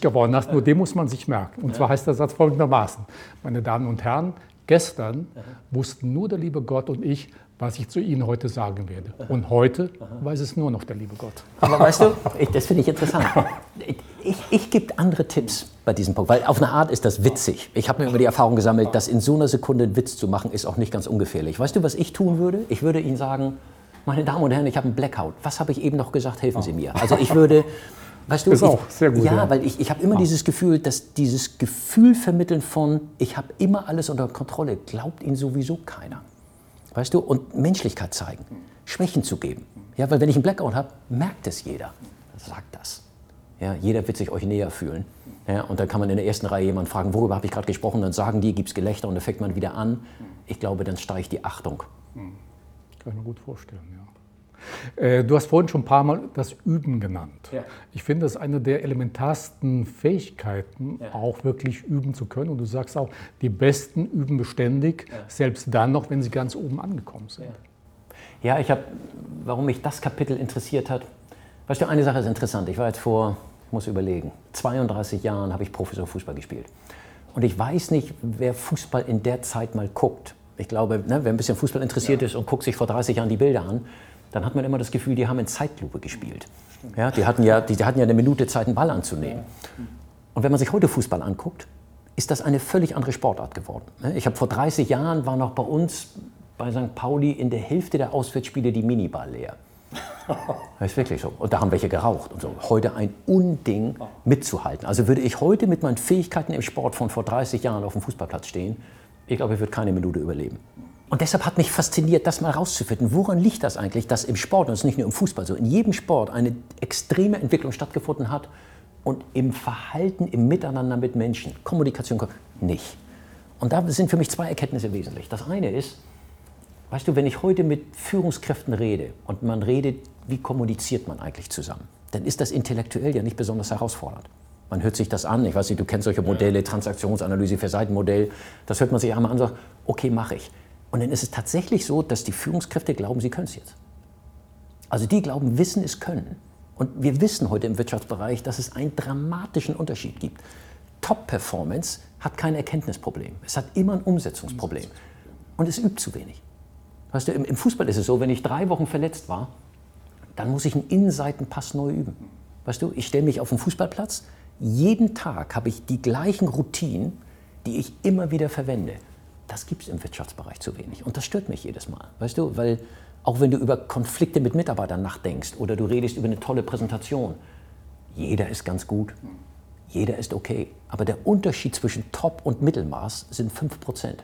gewonnen hast, nur den muss man sich merken. Und zwar heißt der Satz folgendermaßen: Meine Damen und Herren, gestern wussten nur der liebe Gott und ich, was ich zu Ihnen heute sagen werde. Und heute weiß es nur noch der liebe Gott. Aber weißt du, das finde ich interessant. Ich gebe andere Tipps bei diesem Punkt, weil auf eine Art ist das witzig. Ich habe mir immer die Erfahrung gesammelt, dass in so einer Sekunde einen Witz zu machen, ist auch nicht ganz ungefährlich. Weißt du, was ich tun würde? Ich würde Ihnen sagen, meine Damen und Herren, ich habe einen Blackout. Was habe ich eben noch gesagt? Helfen Sie mir. Also ich würde... Weißt du, ist auch sehr gut. Ja, weil ich habe immer dieses Gefühl, dass dieses Gefühl vermitteln von, ich habe immer alles unter Kontrolle, glaubt Ihnen sowieso keiner. Weißt du, und Menschlichkeit zeigen, Schwächen zu geben. Ja, weil wenn ich einen Blackout habe, merkt es jeder. Sagt das. Ja, jeder wird sich euch näher fühlen. Ja, und dann kann man in der ersten Reihe jemanden fragen, worüber habe ich gerade gesprochen? Dann sagen die, gibt es Gelächter und dann fängt man wieder an. Ich glaube, dann steigt die Achtung. Kann ich mir gut vorstellen, ja. Du hast vorhin schon ein paar Mal das Üben genannt. Ja. Ich finde, das ist eine der elementarsten Fähigkeiten, auch wirklich üben zu können. Und du sagst auch, die Besten üben beständig, selbst dann noch, wenn sie ganz oben angekommen sind. Ja, warum mich das Kapitel interessiert hat, weißt du, eine Sache ist interessant. Ich war jetzt vor, ich muss überlegen, 32 Jahren habe ich Professor Fußball gespielt. Und ich weiß nicht, wer Fußball in der Zeit mal guckt. Ich glaube, wer ein bisschen Fußball interessiert ist und guckt sich vor 30 Jahren die Bilder an, dann hat man immer das Gefühl, die haben in Zeitlupe gespielt. Ja, die hatten ja eine Minute Zeit, einen Ball anzunehmen. Und wenn man sich heute Fußball anguckt, ist das eine völlig andere Sportart geworden. Ich habe vor 30 Jahren, war noch bei uns, bei St. Pauli, in der Hälfte der Auswärtsspiele die Minibar leer. Das ist wirklich so. Und da haben welche geraucht und so. Heute ein Unding mitzuhalten. Also würde ich heute mit meinen Fähigkeiten im Sport von vor 30 Jahren auf dem Fußballplatz stehen, ich glaube, ich würde keine Minute überleben. Und deshalb hat mich fasziniert, das mal rauszufinden. Woran liegt das eigentlich, dass im Sport, und es ist nicht nur im Fußball so, in jedem Sport eine extreme Entwicklung stattgefunden hat und im Verhalten, im Miteinander mit Menschen, Kommunikation nicht. Und da sind für mich zwei Erkenntnisse wesentlich. Das eine ist, weißt du, wenn ich heute mit Führungskräften rede und man redet, wie kommuniziert man eigentlich zusammen, dann ist das intellektuell ja nicht besonders herausfordernd. Man hört sich das an, ich weiß nicht, du kennst solche Modelle, Transaktionsanalyse, Vier-Seiten-Modell, das hört man sich einmal an und sagt, okay, mache ich. Und dann ist es tatsächlich so, dass die Führungskräfte glauben, sie können es jetzt. Also die glauben, Wissen ist Können. Und wir wissen heute im Wirtschaftsbereich, dass es einen dramatischen Unterschied gibt. Top-Performance hat kein Erkenntnisproblem. Es hat immer ein Umsetzungsproblem. Und es übt zu wenig. Weißt du, im Fußball ist es so, wenn ich 3 Wochen verletzt war, dann muss ich einen Innenseitenpass neu üben. Weißt du, ich stelle mich auf den Fußballplatz. Jeden Tag habe ich die gleichen Routinen, die ich immer wieder verwende. Das gibt es im Wirtschaftsbereich zu wenig. Und das stört mich jedes Mal. Weißt du, weil auch wenn du über Konflikte mit Mitarbeitern nachdenkst oder du redest über eine tolle Präsentation, jeder ist ganz gut, jeder ist okay. Aber der Unterschied zwischen Top und Mittelmaß sind 5%.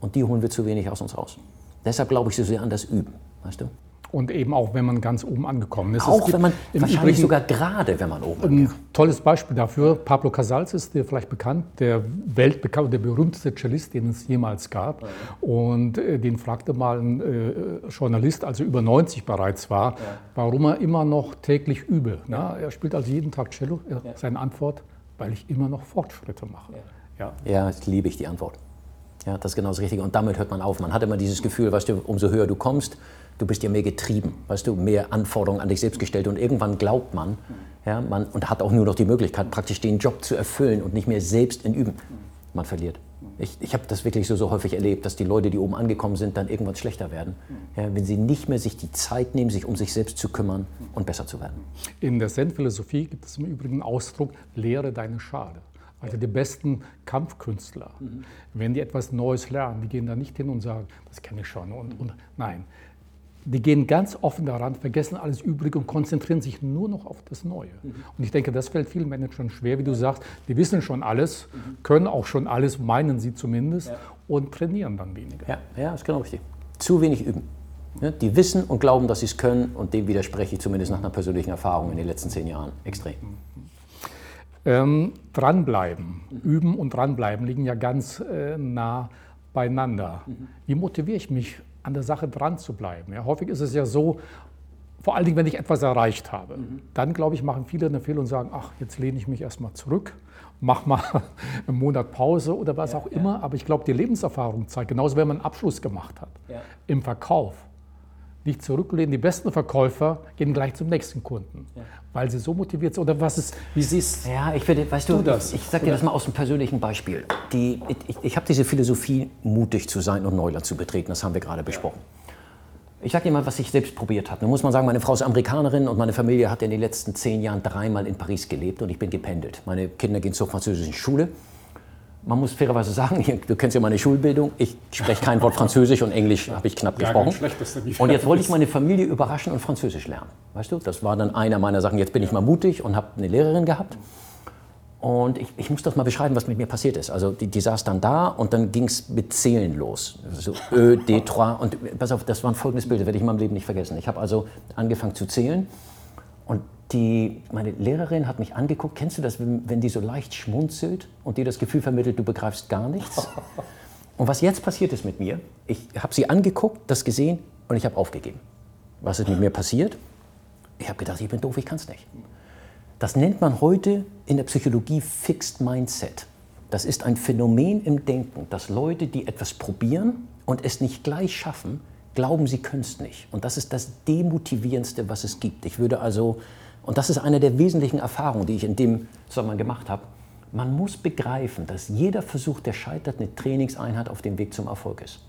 Und die holen wir zu wenig aus uns raus. Deshalb glaube ich so sehr an das Üben. Weißt du? Und eben auch, wenn man ganz oben angekommen ist. Auch wenn man, wahrscheinlich sogar gerade, wenn man oben angekommen ist. Ein tolles Beispiel dafür, Pablo Casals ist dir vielleicht bekannt, der weltbekannte, der berühmteste Cellist, den es jemals gab. Ja. Und den fragte mal ein Journalist, als er über 90 bereits war, warum er immer noch täglich übe. Na, er spielt also jeden Tag Cello. Seine Antwort, weil ich immer noch Fortschritte mache. Ja, jetzt liebe ich die Antwort. Ja, das ist genau das Richtige. Und damit hört man auf. Man hat immer dieses Gefühl, weißt du, umso höher du kommst, du bist ja mehr getrieben, weißt du, mehr Anforderungen an dich selbst gestellt. Und irgendwann glaubt man, und hat auch nur noch die Möglichkeit, praktisch den Job zu erfüllen und nicht mehr selbst in Üben. Man verliert. Ich habe das wirklich so häufig erlebt, dass die Leute, die oben angekommen sind, dann irgendwann schlechter werden, wenn sie nicht mehr sich die Zeit nehmen, sich um sich selbst zu kümmern und besser zu werden. In der Zen-Philosophie gibt es im Übrigen einen Ausdruck, lehre deine Schale. Also die besten Kampfkünstler, wenn die etwas Neues lernen, die gehen da nicht hin und sagen, das kenne ich schon. Und nein, die gehen ganz offen daran, vergessen alles Übrige und konzentrieren sich nur noch auf das Neue. Und ich denke, das fällt vielen Managern schwer, wie du sagst. Die wissen schon alles, können auch schon alles, meinen sie zumindest, und trainieren dann weniger. Ja, ist genau richtig. Zu wenig üben. Die wissen und glauben, dass sie es können, und dem widerspreche ich zumindest nach einer persönlichen Erfahrung in den letzten 10 Jahren extrem. Dranbleiben, üben und dranbleiben liegen ja ganz nah beieinander. Wie motiviere ich mich, an der Sache dran zu bleiben? Ja, häufig ist es ja so, vor allen Dingen, wenn ich etwas erreicht habe, dann, glaube ich, machen viele einen Fehler und sagen, ach, jetzt lehne ich mich erstmal zurück mach mal einen Monat Pause oder was auch immer. Aber ich glaube, die Lebenserfahrung zeigt, genauso wenn man einen Abschluss gemacht hat im Verkauf, nicht zurücklehnen. Die besten Verkäufer gehen gleich zum nächsten Kunden, weil sie so motiviert sind. Oder was ist, wie siehst du das? Ich sage dir das mal aus dem persönlichen Beispiel. Ich habe diese Philosophie, mutig zu sein und Neuland zu betreten. Das haben wir gerade besprochen. Ich sage dir mal, was ich selbst probiert habe. Nun muss man sagen, meine Frau ist Amerikanerin und meine Familie hat in den letzten 10 Jahren 3-mal in Paris gelebt und ich bin gependelt. Meine Kinder gehen zur französischen Schule. Man muss fairerweise sagen, du kennst ja meine Schulbildung, ich spreche kein Wort Französisch und Englisch habe ich knapp gesprochen. Und jetzt wollte ich meine Familie überraschen und Französisch lernen. Weißt du, das war dann einer meiner Sachen. Jetzt bin ich mal mutig und habe eine Lehrerin gehabt. Und ich muss das mal beschreiben, was mit mir passiert ist. Also die saß dann da und dann ging es mit Zählen los. So Ö, D, Trois und pass auf, das war ein folgendes Bild, das werde ich in meinem Leben nicht vergessen. Ich habe also angefangen zu zählen und meine Lehrerin hat mich angeguckt. Kennst du das, wenn die so leicht schmunzelt und dir das Gefühl vermittelt, du begreifst gar nichts? Und was jetzt passiert ist mit mir, ich habe sie angeguckt, das gesehen und ich habe aufgegeben. Was ist mit mir passiert? Ich habe gedacht, ich bin doof, ich kann es nicht. Das nennt man heute in der Psychologie Fixed Mindset. Das ist ein Phänomen im Denken, dass Leute, die etwas probieren und es nicht gleich schaffen, glauben, sie können es nicht. Und das ist das Demotivierendste, was es gibt. Ich würde also, und das ist eine der wesentlichen Erfahrungen, die ich in dem Sommer gemacht habe, man muss begreifen, dass jeder Versuch, der scheitert, eine Trainingseinheit auf dem Weg zum Erfolg ist.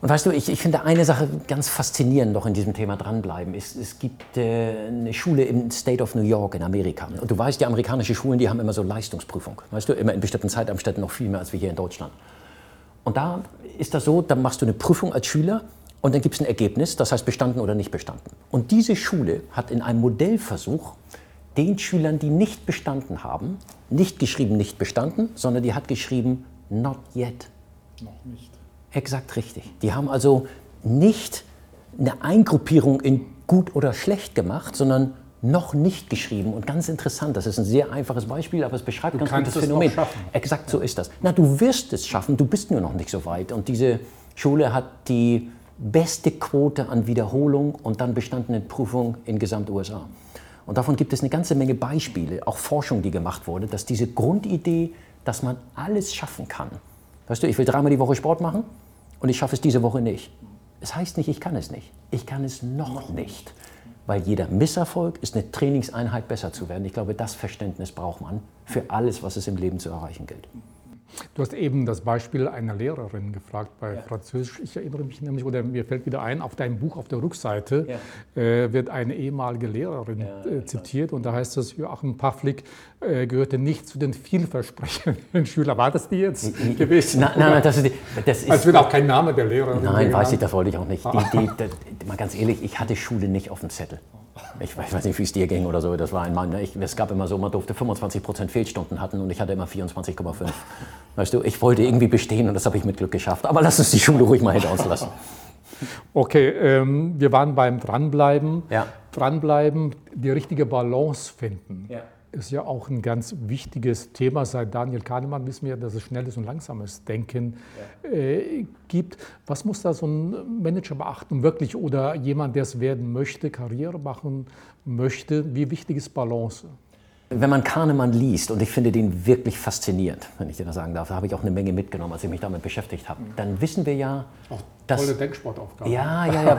Und weißt du, ich finde eine Sache ganz faszinierend noch in diesem Thema dranbleiben. Es gibt eine Schule im State of New York in Amerika. Und du weißt, die amerikanischen Schulen, die haben immer so Leistungsprüfung. Weißt du, immer in bestimmten Zeitabständen noch viel mehr als wir hier in Deutschland. Und da ist das so, da machst du eine Prüfung als Schüler und dann gibt es ein Ergebnis, das heißt bestanden oder nicht bestanden. Und diese Schule hat in einem Modellversuch den Schülern, die nicht bestanden haben, nicht geschrieben, nicht bestanden, sondern die hat geschrieben, not yet. Noch nicht. Exakt richtig. Die haben also nicht eine Eingruppierung in gut oder schlecht gemacht, sondern noch nicht geschrieben. Und ganz interessant, das ist ein sehr einfaches Beispiel, aber es beschreibt ganz gut das Phänomen. Exakt so ist das. Na, du wirst es schaffen, du bist nur noch nicht so weit. Und diese Schule hat die beste Quote an Wiederholung und dann bestandenen Prüfungen in Gesamt-USA. Und davon gibt es eine ganze Menge Beispiele, auch Forschung, die gemacht wurde, dass diese Grundidee, dass man alles schaffen kann. Weißt du, ich will 3-mal die Woche Sport machen und ich schaffe es diese Woche nicht. Es heißt nicht, ich kann es nicht. Ich kann es noch nicht. Weil jeder Misserfolg ist eine Trainingseinheit, besser zu werden. Ich glaube, das Verständnis braucht man für alles, was es im Leben zu erreichen gilt. Du hast eben das Beispiel einer Lehrerin gefragt bei Französisch. Ich erinnere mich nämlich, oder mir fällt wieder ein, auf deinem Buch auf der Rückseite wird eine ehemalige Lehrerin zitiert. Und da heißt es, Joachim Pawlik gehörte nicht zu den vielversprechenden Schülern. War das die jetzt gewesen? Nein, das ist... Also wird auch kein Name der Lehrerin. Nein, weiß ich, das wollte ich auch nicht. Mal ganz ehrlich, ich hatte Schule nicht auf dem Zettel. Ich weiß nicht, wie es dir ging oder so, das war ein Mann. Es gab immer so, man durfte 25% Fehlstunden hatten und ich hatte immer 24,5. Weißt du, ich wollte irgendwie bestehen und das habe ich mit Glück geschafft. Aber lass uns die Schule ruhig mal hinter uns lassen. Okay, wir waren beim Dranbleiben. Ja. Dranbleiben, die richtige Balance finden. Ja. Ist ja auch ein ganz wichtiges Thema. Seit Daniel Kahneman wissen wir, dass es schnelles und langsames Denken gibt. Was muss da so ein Manager beachten, wirklich, oder jemand, der es werden möchte, Karriere machen möchte? Wie wichtig ist Balance? Wenn man Kahneman liest, und ich finde den wirklich faszinierend, wenn ich dir das sagen darf, da habe ich auch eine Menge mitgenommen, als ich mich damit beschäftigt habe, dann wissen wir ja, dass... Tolle Denksportaufgabe. Ja,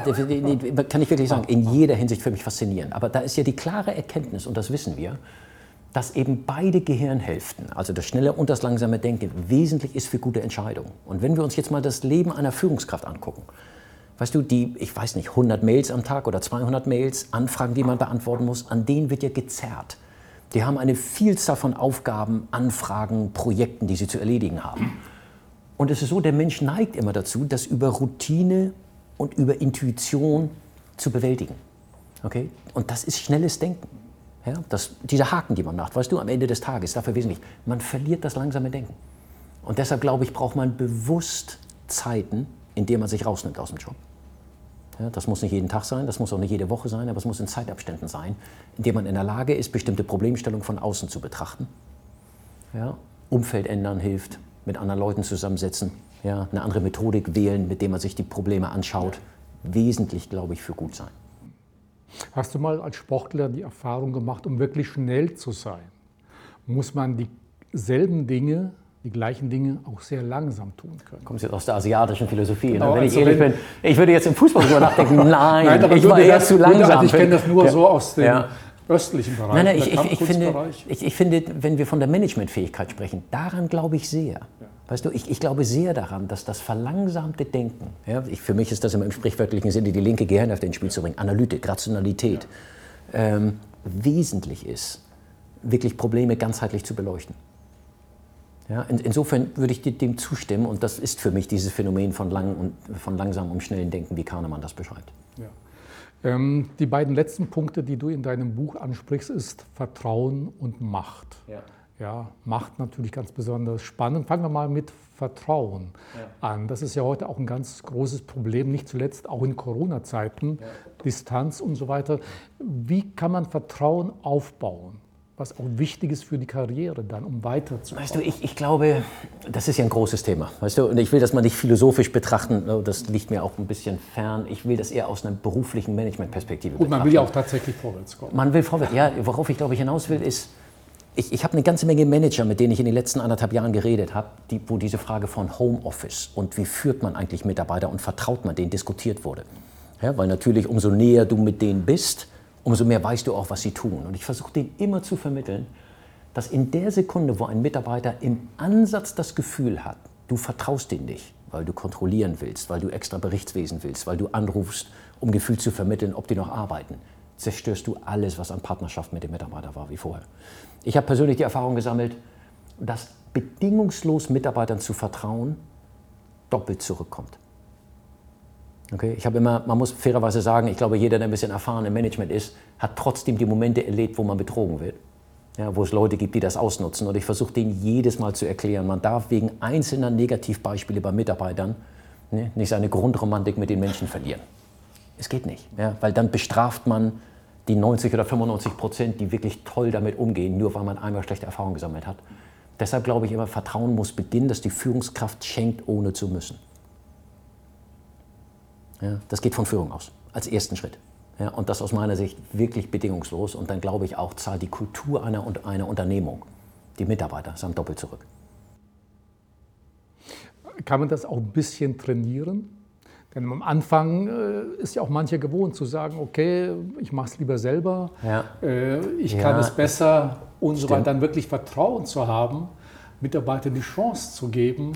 kann ich wirklich sagen, in jeder Hinsicht für mich faszinierend. Aber da ist ja die klare Erkenntnis, und das wissen wir, dass eben beide Gehirnhälften, also das schnelle und das langsame Denken, wesentlich ist für gute Entscheidungen. Und wenn wir uns jetzt mal das Leben einer Führungskraft angucken, weißt du, die, ich weiß nicht, 100 Mails am Tag oder 200 Mails, Anfragen, die man beantworten muss, an denen wird ja gezerrt. Die haben eine Vielzahl von Aufgaben, Anfragen, Projekten, die sie zu erledigen haben. Und es ist so, der Mensch neigt immer dazu, das über Routine und über Intuition zu bewältigen. Okay? Und das ist schnelles Denken. Ja, diese Haken, die man macht, weißt du, am Ende des Tages, dafür wesentlich, man verliert das langsame Denken. Und deshalb, glaube ich, braucht man bewusst Zeiten, in denen man sich rausnimmt aus dem Job. Ja, das muss nicht jeden Tag sein, das muss auch nicht jede Woche sein, aber es muss in Zeitabständen sein, in denen man in der Lage ist, bestimmte Problemstellungen von außen zu betrachten. Ja, Umfeld ändern hilft, mit anderen Leuten zusammensetzen, ja, eine andere Methodik wählen, mit der man sich die Probleme anschaut. Wesentlich, glaube ich, für gut sein. Hast du mal als Sportler die Erfahrung gemacht, um wirklich schnell zu sein, muss man die selben Dinge, die gleichen Dinge auch sehr langsam tun können. Kommst jetzt aus der asiatischen Philosophie. Genau, ne? Wenn also ich ehrlich bin, ich würde jetzt im Fußball drüber nachdenken, nein, aber ich war eher zu langsam. Ich kenne das nur so aus dem östlichen Bereich. Ich finde, wenn wir von der Managementfähigkeit sprechen, daran glaube ich sehr. Ja. Weißt du, ich glaube sehr daran, dass das verlangsamte Denken, für mich ist das im sprichwörtlichen Sinne die linke Gehirnhälfte ins Spiel zu bringen, Analytik, Rationalität, wesentlich ist, wirklich Probleme ganzheitlich zu beleuchten. Ja, insofern würde ich dem zustimmen, und das ist für mich dieses Phänomen von langsam und schnellen Denken, wie Kahneman das beschreibt. Ja. Die beiden letzten Punkte, die du in deinem Buch ansprichst, ist Vertrauen und Macht. Ja, Macht natürlich ganz besonders spannend. Fangen wir mal mit Vertrauen an. Das ist ja heute auch ein ganz großes Problem, nicht zuletzt auch in Corona-Zeiten, Distanz und so weiter. Wie kann man Vertrauen aufbauen? Was auch wichtig ist für die Karriere dann, um weiterzukommen. Weißt du, ich glaube, das ist ja ein großes Thema, weißt du, und ich will das mal nicht philosophisch betrachten, das liegt mir auch ein bisschen fern, ich will das eher aus einer beruflichen Managementperspektive betrachten. Und man will ja auch tatsächlich vorwärts kommen. Man will vorwärts, ja, worauf ich glaube ich hinaus will ist, ich habe eine ganze Menge Manager, mit denen ich in den letzten 1,5 Jahren geredet habe, wo diese Frage von Homeoffice und wie führt man eigentlich Mitarbeiter und vertraut man denen diskutiert wurde. Ja, weil natürlich umso näher du mit denen bist, umso mehr weißt du auch, was sie tun. Und ich versuche denen immer zu vermitteln, dass in der Sekunde, wo ein Mitarbeiter im Ansatz das Gefühl hat, du vertraust denen nicht, weil du kontrollieren willst, weil du extra Berichtswesen willst, weil du anrufst, um Gefühl zu vermitteln, ob die noch arbeiten, zerstörst du alles, was an Partnerschaft mit dem Mitarbeiter war, wie vorher. Ich habe persönlich die Erfahrung gesammelt, dass bedingungslos Mitarbeitern zu vertrauen doppelt zurückkommt. Okay? Ich habe immer, man muss fairerweise sagen, ich glaube, jeder, der ein bisschen erfahren im Management ist, hat trotzdem die Momente erlebt, wo man betrogen wird, ja, wo es Leute gibt, die das ausnutzen. Und ich versuche denen jedes Mal zu erklären, man darf wegen einzelner Negativbeispiele bei Mitarbeitern nicht seine Grundromantik mit den Menschen verlieren. Es geht nicht, ja, weil dann bestraft man die 90% oder 95%, die wirklich toll damit umgehen, nur weil man einmal schlechte Erfahrungen gesammelt hat. Deshalb glaube ich immer, Vertrauen muss beginnen, dass die Führungskraft schenkt, ohne zu müssen. Ja, das geht von Führung aus, als ersten Schritt. Ja, und das aus meiner Sicht wirklich bedingungslos. Und dann glaube ich auch, zahlt die Kultur einer Unternehmung, die Mitarbeiter, samt doppelt zurück. Kann man das auch ein bisschen trainieren? Denn am Anfang ist ja auch mancher gewohnt zu sagen, okay, ich mache es lieber selber, ich kann es besser und so weiter. Dann wirklich Vertrauen zu haben, Mitarbeitern die Chance zu geben,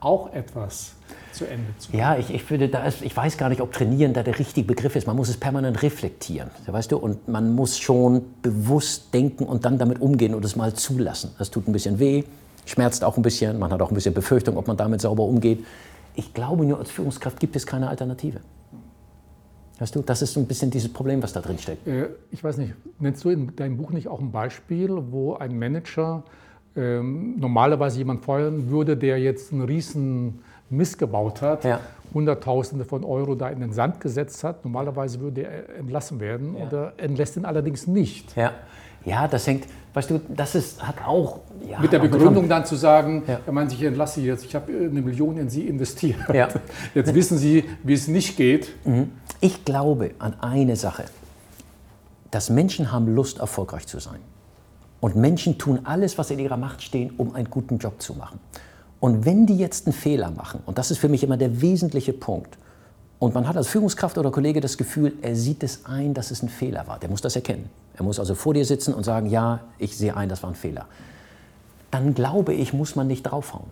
auch etwas zu Ende zu bringen. Ja, ich finde, ich weiß gar nicht, ob trainieren da der richtige Begriff ist. Man muss es permanent reflektieren, weißt du? Und man muss schon bewusst denken und dann damit umgehen und es mal zulassen. Das tut ein bisschen weh, schmerzt auch ein bisschen, man hat auch ein bisschen Befürchtung, ob man damit sauber umgeht. Ich glaube, nur als Führungskraft gibt es keine Alternative. Weißt du, das ist so ein bisschen dieses Problem, was da drin steckt. Ich weiß nicht, nennst du in deinem Buch nicht auch ein Beispiel, wo ein Manager normalerweise jemand feuern würde, der jetzt einen riesen Mist gebaut hat, Hunderttausende von Euro da in den Sand gesetzt hat. Normalerweise würde er entlassen werden oder entlässt ihn allerdings nicht. Ja, das hängt, weißt du, mit der Begründung dann zu sagen, ich entlasse Sie jetzt, ich habe 1 Million in Sie investiert. Ja. Jetzt wissen Sie, wie es nicht geht. Ich glaube an eine Sache, dass Menschen haben Lust, erfolgreich zu sein. Und Menschen tun alles, was in ihrer Macht steht, um einen guten Job zu machen. Und wenn die jetzt einen Fehler machen, und das ist für mich immer der wesentliche Punkt, und man hat als Führungskraft oder Kollege das Gefühl, er sieht es ein, dass es ein Fehler war. Der muss das erkennen. Er muss also vor dir sitzen und sagen, ja, ich sehe ein, das war ein Fehler. Dann glaube ich, muss man nicht draufhauen.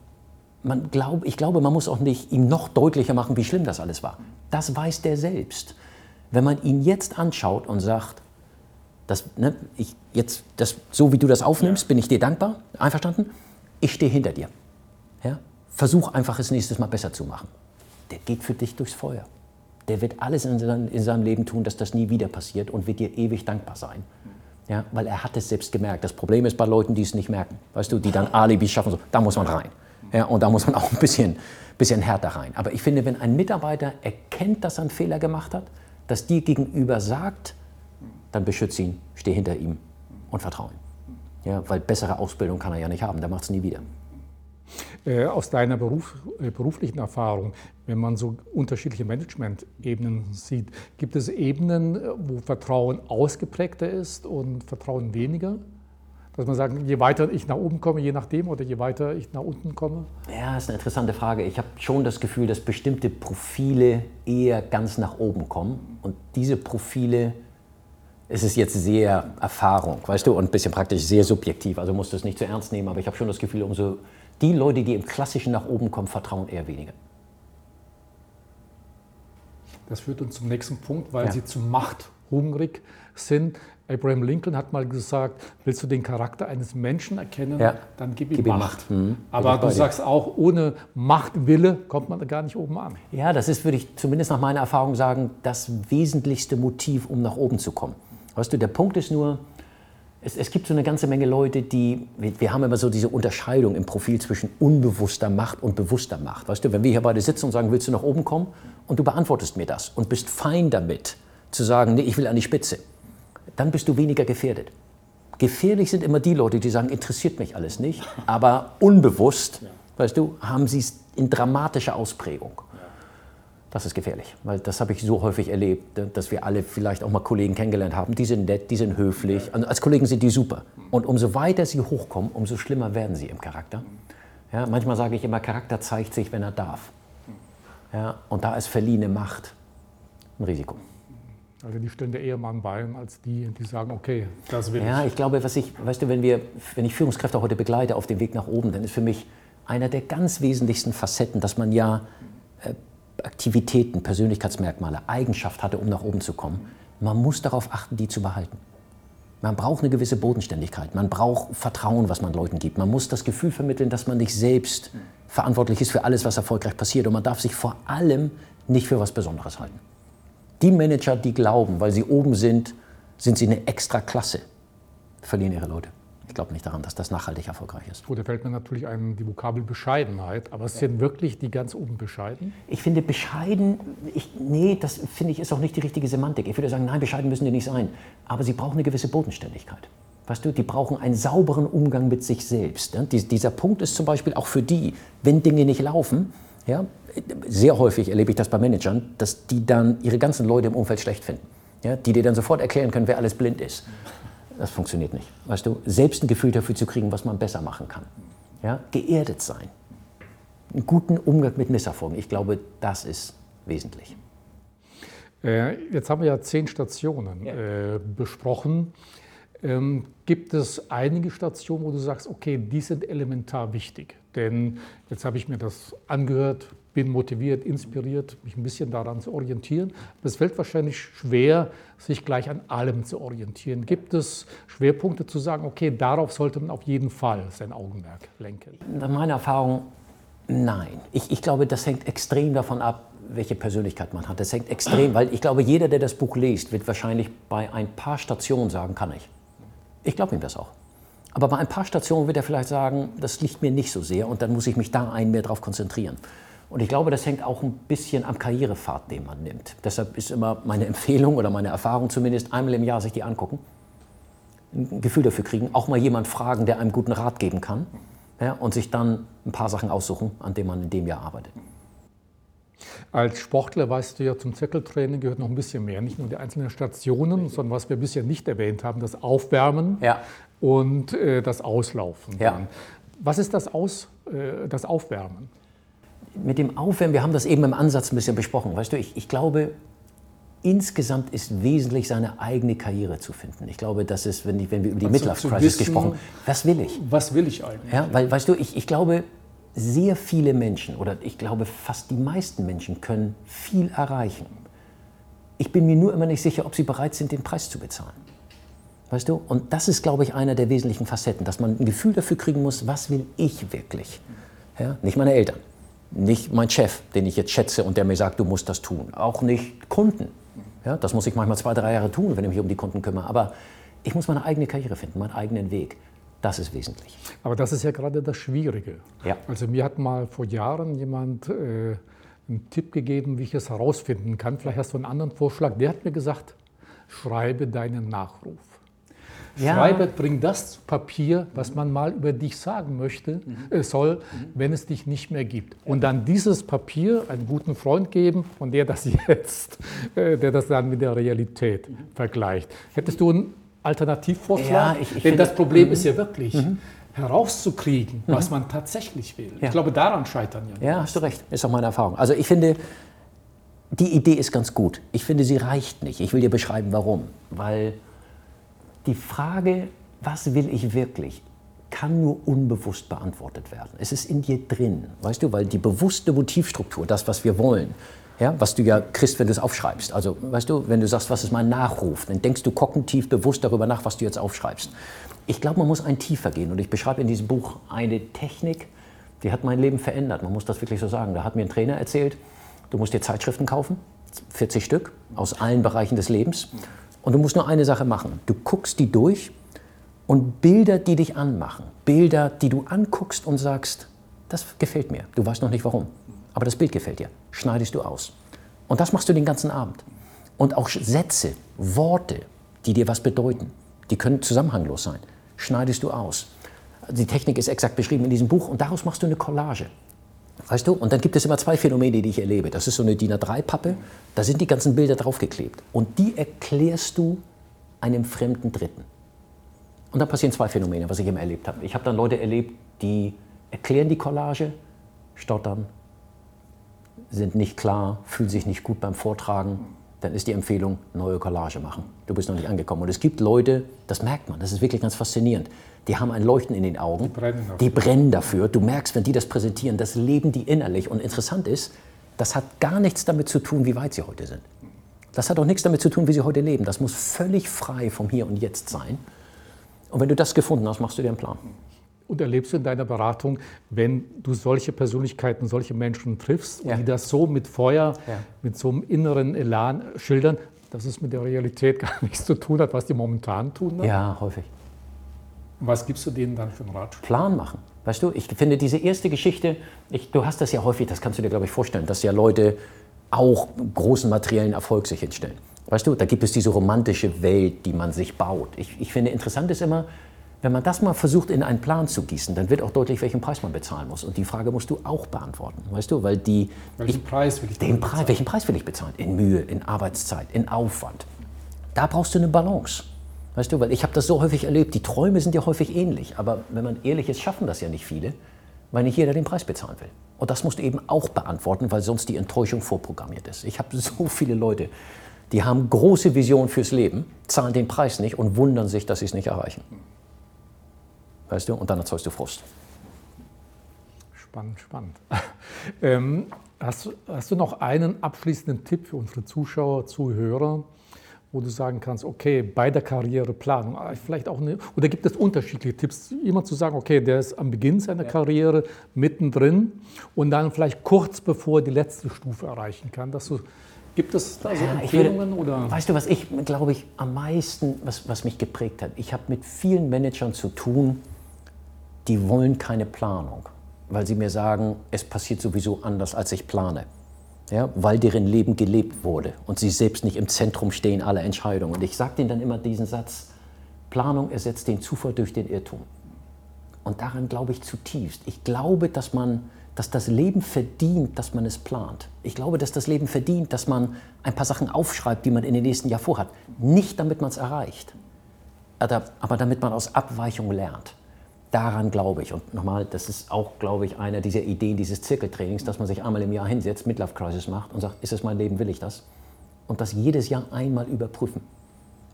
Ich glaube, man muss auch nicht ihm noch deutlicher machen, wie schlimm das alles war. Das weiß der selbst. Wenn man ihn jetzt anschaut und sagt, so wie du das aufnimmst, bin ich dir dankbar, einverstanden, ich stehe hinter dir. Ja? Versuch einfach, es nächstes Mal besser zu machen. Der geht für dich durchs Feuer. Der wird alles in seinem Leben tun, dass das nie wieder passiert und wird dir ewig dankbar sein. Ja, weil er hat es selbst gemerkt. Das Problem ist bei Leuten, die es nicht merken. Weißt du, die dann Alibis schaffen. So. Da muss man rein. Ja, und da muss man auch ein bisschen härter rein. Aber ich finde, wenn ein Mitarbeiter erkennt, dass er einen Fehler gemacht hat, dass dir gegenüber sagt, dann beschütze ihn, steh hinter ihm und vertraue ihm. Ja, weil bessere Ausbildung kann er ja nicht haben. Der macht es nie wieder. Aus deiner beruflichen Erfahrung, wenn man so unterschiedliche Management-Ebenen sieht, gibt es Ebenen, wo Vertrauen ausgeprägter ist und Vertrauen weniger? Dass man sagt, je weiter ich nach oben komme, je nachdem, oder je weiter ich nach unten komme? Ja, ist eine interessante Frage. Ich habe schon das Gefühl, dass bestimmte Profile eher ganz nach oben kommen. Und diese Profile, es ist jetzt sehr Erfahrung, weißt du, und ein bisschen praktisch sehr subjektiv. Also musst du es nicht zu ernst nehmen, aber ich habe schon das Gefühl, umso die Leute, die im Klassischen nach oben kommen, vertrauen eher weniger. Das führt uns zum nächsten Punkt, weil sie zu Macht hungrig sind. Abraham Lincoln hat mal gesagt, willst du den Charakter eines Menschen erkennen, dann gib ihm Macht. Mhm. Aber du sagst auch, ohne Machtwille kommt man da gar nicht oben an. Ja, das ist, würde ich zumindest nach meiner Erfahrung sagen, das wesentlichste Motiv, um nach oben zu kommen. Weißt du, der Punkt ist nur, es gibt so eine ganze Menge Leute, die, wir haben immer so diese Unterscheidung im Profil zwischen unbewusster Macht und bewusster Macht. Weißt du, wenn wir hier beide sitzen und sagen, willst du nach oben kommen? Und du beantwortest mir das und bist fein damit, zu sagen, nee, ich will an die Spitze. Dann bist du weniger gefährdet. Gefährlich sind immer die Leute, die sagen, interessiert mich alles nicht, aber unbewusst, weißt du, haben sie es in dramatischer Ausprägung. Das ist gefährlich, weil das habe ich so häufig erlebt, dass wir alle vielleicht auch mal Kollegen kennengelernt haben, die sind nett, die sind höflich, also als Kollegen sind die super. Und umso weiter sie hochkommen, umso schlimmer werden sie im Charakter. Ja, manchmal sage ich immer, Charakter zeigt sich, wenn er darf. Ja, und da ist verliehene Macht ein Risiko. Also die stellen der Ehemann bei, als die sagen, okay, das will ich. Ja, ich glaube, weißt du, wenn ich Führungskräfte heute begleite auf dem Weg nach oben, dann ist für mich einer der ganz wesentlichsten Facetten, dass man ja Aktivitäten, Persönlichkeitsmerkmale, Eigenschaft hatte, um nach oben zu kommen. Man muss darauf achten, die zu behalten. Man braucht eine gewisse Bodenständigkeit, man braucht Vertrauen, was man Leuten gibt. Man muss das Gefühl vermitteln, dass man nicht selbst verantwortlich ist für alles, was erfolgreich passiert. Und man darf sich vor allem nicht für was Besonderes halten. Die Manager, die glauben, weil sie oben sind, sind sie eine extra Klasse, verlieren ihre Leute. Ich glaube nicht daran, dass das nachhaltig erfolgreich ist. Gut, da fällt mir natürlich ein, die Vokabel Bescheidenheit, aber sind wirklich die ganz oben bescheiden? Ich finde bescheiden, das finde ich ist auch nicht die richtige Semantik. Ich würde sagen, nein, bescheiden müssen die nicht sein, aber sie brauchen eine gewisse Bodenständigkeit. Weißt du, die brauchen einen sauberen Umgang mit sich selbst. Dieser Punkt ist zum Beispiel auch für die, wenn Dinge nicht laufen, ja, sehr häufig erlebe ich das bei Managern, dass die dann ihre ganzen Leute im Umfeld schlecht finden, ja, die dir dann sofort erklären können, wer alles blind ist. Das funktioniert nicht, weißt du, selbst ein Gefühl dafür zu kriegen, was man besser machen kann, ja, geerdet sein, einen guten Umgang mit Misserfolgen, ich glaube, das ist wesentlich. Jetzt haben wir ja 10 Stationen besprochen. Gibt es einige Stationen, wo du sagst, okay, die sind elementar wichtig? Denn jetzt habe ich mir das angehört, bin motiviert, inspiriert, mich ein bisschen daran zu orientieren. Aber es fällt wahrscheinlich schwer, sich gleich an allem zu orientieren. Gibt es Schwerpunkte zu sagen, okay, darauf sollte man auf jeden Fall sein Augenmerk lenken? Nach meiner Erfahrung, nein. Ich glaube, das hängt extrem davon ab, welche Persönlichkeit man hat. Das hängt extrem, weil ich glaube, jeder, der das Buch liest, wird wahrscheinlich bei ein paar Stationen sagen, kann ich. Ich glaube ihm das auch. Aber bei ein paar Stationen wird er vielleicht sagen, das liegt mir nicht so sehr und dann muss ich mich da mehr drauf konzentrieren. Und ich glaube, das hängt auch ein bisschen am Karrierepfad, den man nimmt. Deshalb ist immer meine Empfehlung oder meine Erfahrung zumindest, einmal im Jahr sich die angucken, ein Gefühl dafür kriegen, auch mal jemanden fragen, der einem guten Rat geben kann, ja, und sich dann ein paar Sachen aussuchen, an denen man in dem Jahr arbeitet. Als Sportler, weißt du ja, zum Zirkeltraining gehört noch ein bisschen mehr. Nicht nur die einzelnen Stationen, sondern was wir bisher nicht erwähnt haben, das Aufwärmen und das Auslaufen. Ja. Was ist das Aufwärmen? Mit dem Aufwärmen, wir haben das eben im Ansatz ein bisschen besprochen. Weißt du, ich glaube, insgesamt ist wesentlich, seine eigene Karriere zu finden. Ich glaube, das ist, wenn wir über die Midlife-Crisis gesprochen haben, was will ich? Was will ich eigentlich? Ja, weil, weißt du, ich glaube, sehr viele Menschen, oder ich glaube fast die meisten Menschen, können viel erreichen. Ich bin mir nur immer nicht sicher, ob sie bereit sind, den Preis zu bezahlen. Weißt du? Und das ist, glaube ich, einer der wesentlichen Facetten, dass man ein Gefühl dafür kriegen muss, was will ich wirklich? Ja? Nicht meine Eltern, nicht mein Chef, den ich jetzt schätze und der mir sagt, du musst das tun. Auch nicht Kunden. Ja? Das muss ich manchmal 2-3 Jahre tun, wenn ich mich um die Kunden kümmere. Aber ich muss meine eigene Karriere finden, meinen eigenen Weg. Das ist wesentlich. Aber das ist ja gerade das Schwierige. Ja. Also mir hat mal vor Jahren jemand einen Tipp gegeben, wie ich es herausfinden kann. Vielleicht hast du einen anderen Vorschlag. Der hat mir gesagt, schreibe deinen Nachruf. Ja. Schreibe, bring das zu Papier, was man mal über dich sagen möchte, wenn es dich nicht mehr gibt. Und dann dieses Papier einem guten Freund geben und der das dann mit der Realität vergleicht. Hättest du einen Alternativvorschlag, ja, denn das Problem ist ja wirklich herauszukriegen, was man tatsächlich will. Ja. Ich glaube, daran scheitern ja. Ja, hast du recht. Ist auch meine Erfahrung. Also ich finde, die Idee ist ganz gut. Ich finde, sie reicht nicht. Ich will dir beschreiben, warum. Weil die Frage, was will ich wirklich, kann nur unbewusst beantwortet werden. Es ist in dir drin, weißt du, weil die bewusste Motivstruktur, das, was wir wollen, ja, was du ja kriegst, wenn du es aufschreibst. Also, weißt du, wenn du sagst, was ist mein Nachruf, dann denkst du kognitiv bewusst darüber nach, was du jetzt aufschreibst. Ich glaube, man muss ein tiefer gehen und ich beschreibe in diesem Buch eine Technik, die hat mein Leben verändert. Man muss das wirklich so sagen. Da hat mir ein Trainer erzählt, du musst dir Zeitschriften kaufen, 40 Stück, aus allen Bereichen des Lebens und du musst nur eine Sache machen. Du guckst die durch und Bilder, die dich anmachen, Bilder, die du anguckst und sagst, das gefällt mir, du weißt noch nicht warum. Aber das Bild gefällt dir, schneidest du aus. Und das machst du den ganzen Abend. Und auch Sätze, Worte, die dir was bedeuten, die können zusammenhanglos sein, schneidest du aus. Die Technik ist exakt beschrieben in diesem Buch und daraus machst du eine Collage. Weißt du? Und dann gibt es immer zwei Phänomene, die ich erlebe. Das ist so eine DIN A3-Pappe, da sind die ganzen Bilder draufgeklebt. Und die erklärst du einem fremden Dritten. Und dann passieren zwei Phänomene, was ich immer erlebt habe. Ich habe dann Leute erlebt, die erklären die Collage, stottern, sind nicht klar, fühlen sich nicht gut beim Vortragen, dann ist die Empfehlung, neue Collage machen. Du bist noch nicht angekommen. Und es gibt Leute, das merkt man, das ist wirklich ganz faszinierend, die haben ein Leuchten in den Augen, die brennen dafür. Du merkst, wenn die das präsentieren, das leben die innerlich. Und interessant ist, das hat gar nichts damit zu tun, wie weit sie heute sind. Das hat auch nichts damit zu tun, wie sie heute leben. Das muss völlig frei vom Hier und Jetzt sein. Und wenn du das gefunden hast, machst du dir einen Plan. Und erlebst du in deiner Beratung, wenn du solche Persönlichkeiten, solche Menschen triffst, und die das so mit Feuer, mit so einem inneren Elan schildern, dass es mit der Realität gar nichts zu tun hat, was die momentan tun? Dann? Ja, häufig. Und was gibst du denen dann für einen Ratschlag? Plan machen. Weißt du, ich finde diese erste Geschichte, du hast das ja häufig, das kannst du dir, glaube ich, vorstellen, dass ja Leute auch großen materiellen Erfolg sich hinstellen. Weißt du, da gibt es diese romantische Welt, die man sich baut. Ich finde, interessant ist immer, wenn man das mal versucht, in einen Plan zu gießen, dann wird auch deutlich, welchen Preis man bezahlen muss. Und die Frage musst du auch beantworten, weißt du? Weil die, welchen Preis will ich bezahlen? In Mühe, in Arbeitszeit, in Aufwand. Da brauchst du eine Balance, weißt du? Weil ich habe das so häufig erlebt, die Träume sind ja häufig ähnlich. Aber wenn man ehrlich ist, schaffen das ja nicht viele, weil nicht jeder den Preis bezahlen will. Und das musst du eben auch beantworten, weil sonst die Enttäuschung vorprogrammiert ist. Ich habe so viele Leute, die haben große Visionen fürs Leben, zahlen den Preis nicht und wundern sich, dass sie es nicht erreichen. Weißt du, und dann erzeugst du Frust. Spannend, spannend. Hast du noch einen abschließenden Tipp für unsere Zuschauer, Zuhörer, wo du sagen kannst, okay, bei der Karriereplanung, vielleicht auch eine, oder gibt es unterschiedliche Tipps, immer zu sagen, okay, der ist am Beginn seiner Karriere, mittendrin und dann vielleicht kurz bevor die letzte Stufe erreichen kann, dass du... Gibt es da so Empfehlungen? Oder? Weißt du, was ich, glaube ich, am meisten, was mich geprägt hat? Ich habe mit vielen Managern zu tun, die wollen keine Planung, weil sie mir sagen, es passiert sowieso anders, als ich plane. Ja, weil deren Leben gelebt wurde und sie selbst nicht im Zentrum stehen aller Entscheidungen. Und ich sage denen dann immer diesen Satz, Planung ersetzt den Zufall durch den Irrtum. Und daran glaube ich zutiefst. Ich glaube, dass das Leben verdient, dass man es plant. Ich glaube, dass das Leben verdient, dass man ein paar Sachen aufschreibt, die man in den nächsten Jahren vorhat. Nicht, damit man es erreicht, aber damit man aus Abweichung lernt. Daran glaube ich. Und nochmal, das ist auch, glaube ich, einer dieser Ideen dieses Zirkeltrainings, dass man sich einmal im Jahr hinsetzt, Midlife Crisis macht und sagt, ist es mein Leben, will ich das? Und das jedes Jahr einmal überprüfen.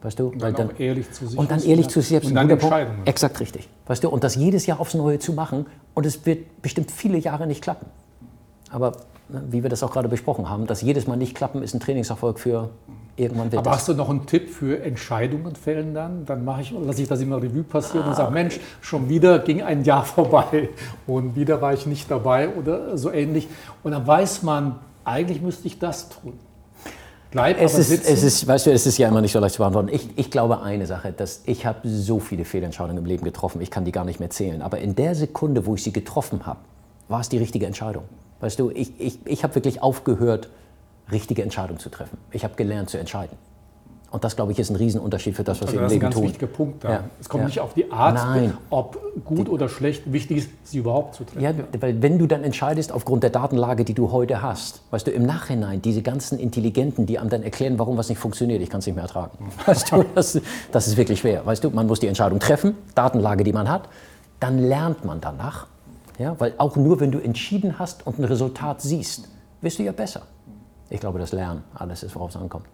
Weißt du? Und dann ehrlich zu sich selbst. Und dann ehrlich zu sich selbst. Und dann Entscheidungen. Exakt richtig. Weißt du? Und das jedes Jahr aufs Neue zu machen. Und es wird bestimmt viele Jahre nicht klappen. Aber wie wir das auch gerade besprochen haben, dass jedes Mal nicht klappen, ist ein Trainingserfolg für irgendwann wird. Aber hast du noch einen Tipp für Entscheidungen fällen dann? Dann lasse ich das immer Revue passieren und sage, Mensch, schon wieder ging ein Jahr vorbei und wieder war ich nicht dabei oder so ähnlich. Und dann weiß man, eigentlich müsste ich das tun. Es ist ja immer nicht so leicht zu beantworten. Ich glaube eine Sache, dass ich habe so viele Fehlentscheidungen im Leben getroffen, ich kann die gar nicht mehr zählen. Aber in der Sekunde, wo ich sie getroffen habe, war es die richtige Entscheidung. Weißt du, ich habe wirklich aufgehört, richtige Entscheidungen zu treffen. Ich habe gelernt zu entscheiden. Und das, glaube ich, ist ein Riesenunterschied für das, was wir im Leben tun. Das ist ein ganz wichtiger Punkt da. Ja. Es kommt nicht auf die Art, ob gut oder schlecht, wichtig ist, sie überhaupt zu treffen. Ja, weil wenn du dann entscheidest, aufgrund der Datenlage, die du heute hast, weißt du, im Nachhinein, diese ganzen Intelligenten, die einem dann erklären, warum was nicht funktioniert, ich kann es nicht mehr ertragen. Weißt du, das ist wirklich schwer. Weißt du, man muss die Entscheidung treffen, Datenlage, die man hat, dann lernt man danach. Ja, weil auch nur, wenn du entschieden hast und ein Resultat siehst, wirst du ja besser. Ich glaube, das Lernen, alles ist, worauf es ankommt.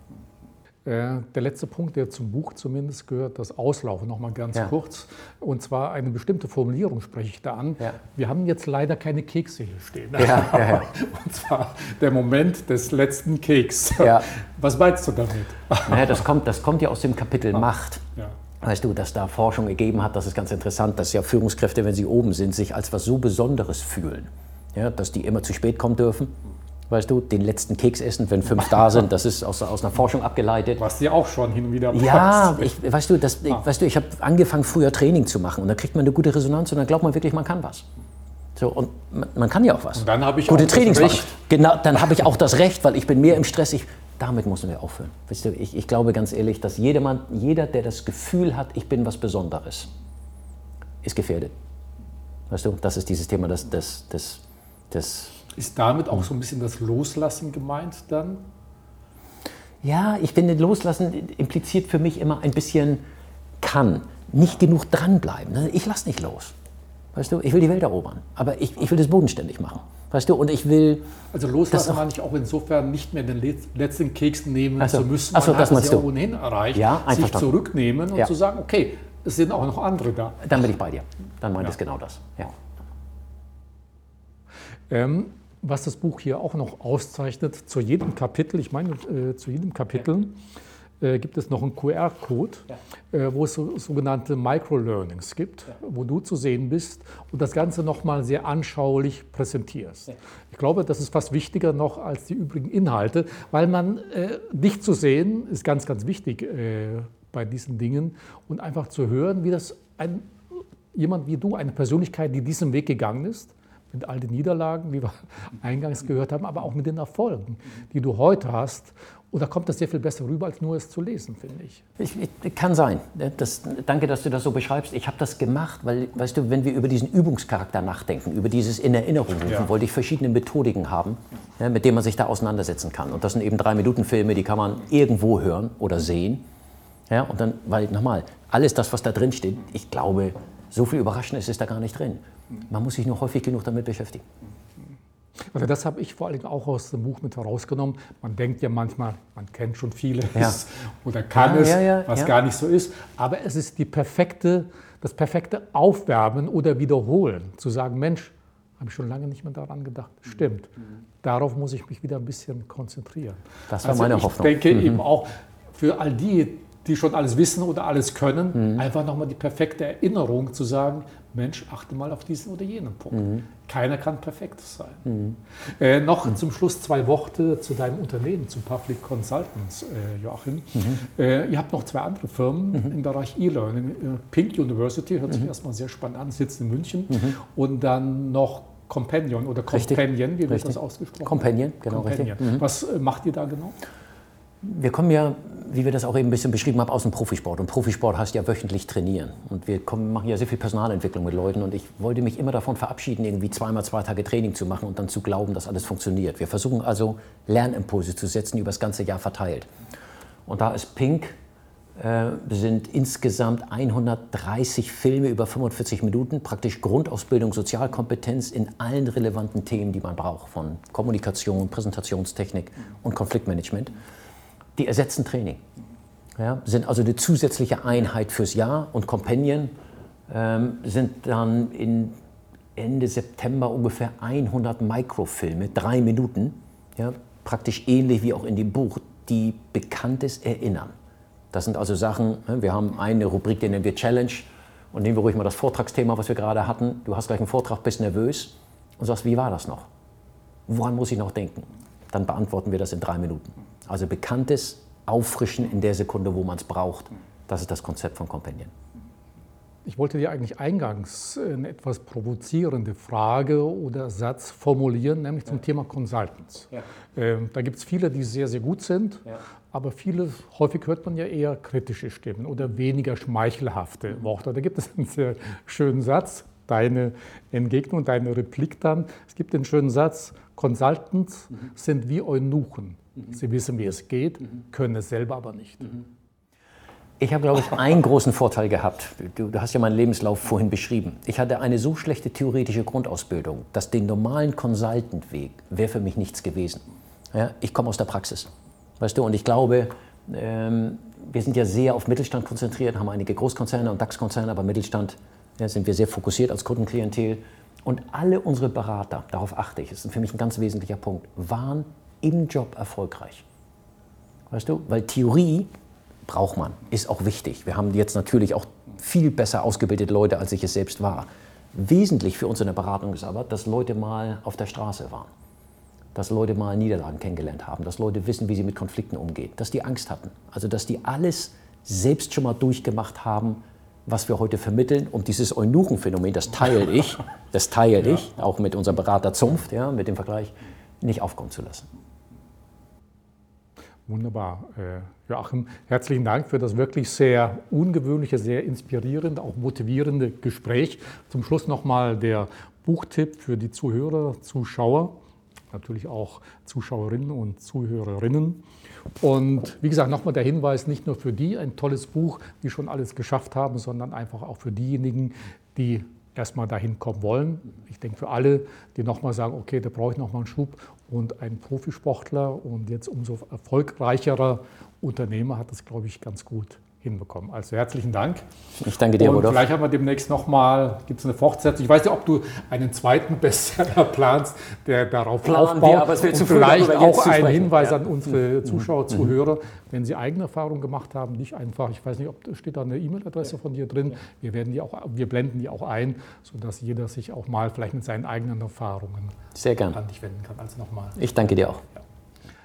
Der letzte Punkt, der zum Buch zumindest gehört, das Auslaufen, nochmal ganz kurz. Und zwar eine bestimmte Formulierung spreche ich da an. Ja. Wir haben jetzt leider keine Kekse hier stehen. Ja. Und zwar der Moment des letzten Keks. Ja. Was meinst du damit? Naja, das kommt ja aus dem Kapitel Macht. Ja. Weißt du, dass da Forschung ergeben hat, das ist ganz interessant, dass ja Führungskräfte, wenn sie oben sind, sich als was so Besonderes fühlen, ja, dass die immer zu spät kommen dürfen. Weißt du, den letzten Keks essen, wenn 5 da sind, das ist aus einer Forschung abgeleitet. Was dir auch schon hin und wieder brauchst. Ja, ich habe angefangen, früher Training zu machen und dann kriegt man eine gute Resonanz und dann glaubt man wirklich, man kann was. So, und man kann ja auch was. Und dann habe ich gute auch Trainings das Recht. Genau, dann habe ich auch das Recht, weil ich bin mehr im Stress. Damit müssen wir aufhören. Weißt du, ich glaube ganz ehrlich, dass jeder, der das Gefühl hat, ich bin was Besonderes, ist gefährdet. Weißt du, das ist dieses Thema, das ist damit auch so ein bisschen das Loslassen gemeint dann? Ja, ich finde, Loslassen impliziert für mich immer ein bisschen nicht genug dranbleiben. Ich lasse nicht los. Weißt du, ich will die Welt erobern, aber ich will das bodenständig machen. Weißt du, und ich will... Also loslassen kann ich auch insofern nicht mehr den letzten Keks nehmen zu müssen. Man hat es ja ohnehin erreicht, sich zurücknehmen und zu sagen, okay, es sind auch noch andere da. Dann bin ich bei dir. Dann meint es genau das. Ja. Was das Buch hier auch noch auszeichnet, zu jedem Kapitel, gibt es noch einen QR-Code, wo es sogenannte Microlearnings gibt, wo du zu sehen bist und das Ganze nochmal sehr anschaulich präsentierst. Ja. Ich glaube, das ist fast wichtiger noch als die übrigen Inhalte, weil man dich zu sehen ist ganz, ganz wichtig bei diesen Dingen und einfach zu hören, wie das jemand wie du, eine Persönlichkeit, die diesen Weg gegangen ist, mit all den Niederlagen, wie wir eingangs gehört haben, aber auch mit den Erfolgen, die du heute hast. Und da kommt das sehr viel besser rüber, als nur es zu lesen, finde ich. Kann sein. Danke, dass du das so beschreibst. Ich habe das gemacht, weil, weißt du, wenn wir über diesen Übungscharakter nachdenken, über dieses in Erinnerung rufen, wollte ich verschiedene Methodiken haben, mit denen man sich da auseinandersetzen kann. Und das sind eben 3-Minuten-Filme, die kann man irgendwo hören oder sehen. Ja, und dann, weil nochmal, alles das, was da drin steht, ich glaube, so viel Überraschendes ist da gar nicht drin. Man muss sich nur häufig genug damit beschäftigen. Also das habe ich vor allem auch aus dem Buch mit herausgenommen. Man denkt ja manchmal, man kennt schon vieles oder kann es, was gar nicht so ist. Aber es ist das perfekte Aufwärmen oder Wiederholen. Zu sagen, Mensch, habe ich schon lange nicht mehr daran gedacht. Stimmt, darauf muss ich mich wieder ein bisschen konzentrieren. Das war meine Hoffnung. Ich denke eben auch für all die schon alles wissen oder alles können, einfach nochmal die perfekte Erinnerung zu sagen, Mensch, achte mal auf diesen oder jenen Punkt. Keiner kann perfekt sein. Noch zum Schluss 2 Worte zu deinem Unternehmen, zu Pawlik Consultants, Joachim. Ihr habt noch 2 andere Firmen im Bereich E-Learning. Pink University, hört sich erstmal sehr spannend an, sitzt in München. Und dann noch Companion oder Companion, wie wird das ausgesprochen? Companion, genau. Companion. Richtig. Was macht ihr da genau? Wir kommen ja, wie wir das auch eben ein bisschen beschrieben haben, aus dem Profisport. Und Profisport heißt ja wöchentlich trainieren. Und wir machen ja sehr viel Personalentwicklung mit Leuten. Und ich wollte mich immer davon verabschieden, irgendwie 2x2 Tage Training zu machen und dann zu glauben, dass alles funktioniert. Wir versuchen also, Lernimpulse zu setzen, über das ganze Jahr verteilt. Und da ist Pink, sind insgesamt 130 Filme über 45 Minuten, praktisch Grundausbildung, Sozialkompetenz in allen relevanten Themen, die man braucht, von Kommunikation, Präsentationstechnik und Konfliktmanagement. Die ersetzen Training, sind also eine zusätzliche Einheit fürs Jahr und Companion sind dann Ende September ungefähr 100 Mikrofilme, 3 Minuten, praktisch ähnlich wie auch in dem Buch, die Bekanntes erinnern. Das sind also Sachen, wir haben eine Rubrik, die nennen wir Challenge und nehmen wir ruhig mal das Vortragsthema, was wir gerade hatten. Du hast gleich einen Vortrag, bist nervös und sagst, wie war das noch? Woran muss ich noch denken? Dann beantworten wir das in 3 Minuten. Also Bekanntes auffrischen in der Sekunde, wo man es braucht. Das ist das Konzept von Companion. Ich wollte dir eigentlich eingangs eine etwas provozierende Frage oder Satz formulieren, nämlich zum Thema Consultants. Ja. Da gibt es viele, die sehr, sehr gut sind, aber viele, häufig hört man ja eher kritische Stimmen oder weniger schmeichelhafte Worte. Da gibt es einen sehr schönen Satz, deine Entgegnung, deine Replik dann. Es gibt den schönen Satz, Consultants sind wie Eunuchen. Sie wissen, wie es geht, können es selber aber nicht. Ich habe, glaube ich, einen großen Vorteil gehabt. Du hast ja meinen Lebenslauf vorhin beschrieben. Ich hatte eine so schlechte theoretische Grundausbildung, dass den normalen Consultant-Weg wäre für mich nichts gewesen. Ja, ich komme aus der Praxis, weißt du, und ich glaube, wir sind ja sehr auf Mittelstand konzentriert, haben einige Großkonzerne und DAX-Konzerne, aber Mittelstand sind wir sehr fokussiert als Kundenklientel. Und alle unsere Berater, darauf achte ich, das ist für mich ein ganz wesentlicher Punkt, waren im Job erfolgreich, weißt du, weil Theorie braucht man, ist auch wichtig. Wir haben jetzt natürlich auch viel besser ausgebildete Leute, als ich es selbst war. Wesentlich für uns in der Beratung ist aber, dass Leute mal auf der Straße waren, dass Leute mal Niederlagen kennengelernt haben, dass Leute wissen, wie sie mit Konflikten umgehen, dass die Angst hatten. Also, dass die alles selbst schon mal durchgemacht haben, was wir heute vermitteln. Und dieses Eunuchenphänomen, das teile ich, auch mit unserem Berater Zunft, ja, mit dem Vergleich, nicht aufkommen zu lassen. Wunderbar, Joachim, herzlichen Dank für das wirklich sehr ungewöhnliche, sehr inspirierende, auch motivierende Gespräch. Zum Schluss nochmal der Buchtipp für die Zuhörer, Zuschauer, natürlich auch Zuschauerinnen und Zuhörerinnen. Und wie gesagt, nochmal der Hinweis, nicht nur für die, ein tolles Buch, die schon alles geschafft haben, sondern einfach auch für diejenigen, die erstmal dahin kommen wollen. Ich denke für alle, die nochmal sagen, okay, da brauche ich nochmal einen Schub. Und ein Profisportler und jetzt umso erfolgreicherer Unternehmer hat das, glaube ich, ganz gut hinbekommen. Also herzlichen Dank. Ich danke dir, Rudolf. Vielleicht haben wir demnächst nochmal, gibt es eine Fortsetzung. Ich weiß nicht, ob du einen zweiten Bestseller planst, der darauf aufbaut. Wir, aber es wird und zu vielleicht auch ein Hinweis an unsere Zuschauer, Zuhörer, wenn sie eigene Erfahrungen gemacht haben, nicht einfach, ich weiß nicht, ob steht da eine E-Mail-Adresse von dir drin. Ja. Wir blenden die auch ein, sodass jeder sich auch mal vielleicht mit seinen eigenen Erfahrungen an dich wenden kann. Also nochmal. Ich danke dir auch. Ja.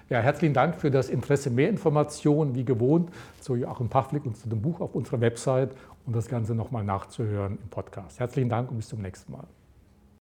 Ja, herzlichen Dank für das Interesse. Mehr Informationen, wie gewohnt, zu Joachim Pawlik und zu dem Buch auf unserer Website und das Ganze nochmal nachzuhören im Podcast. Herzlichen Dank und bis zum nächsten Mal.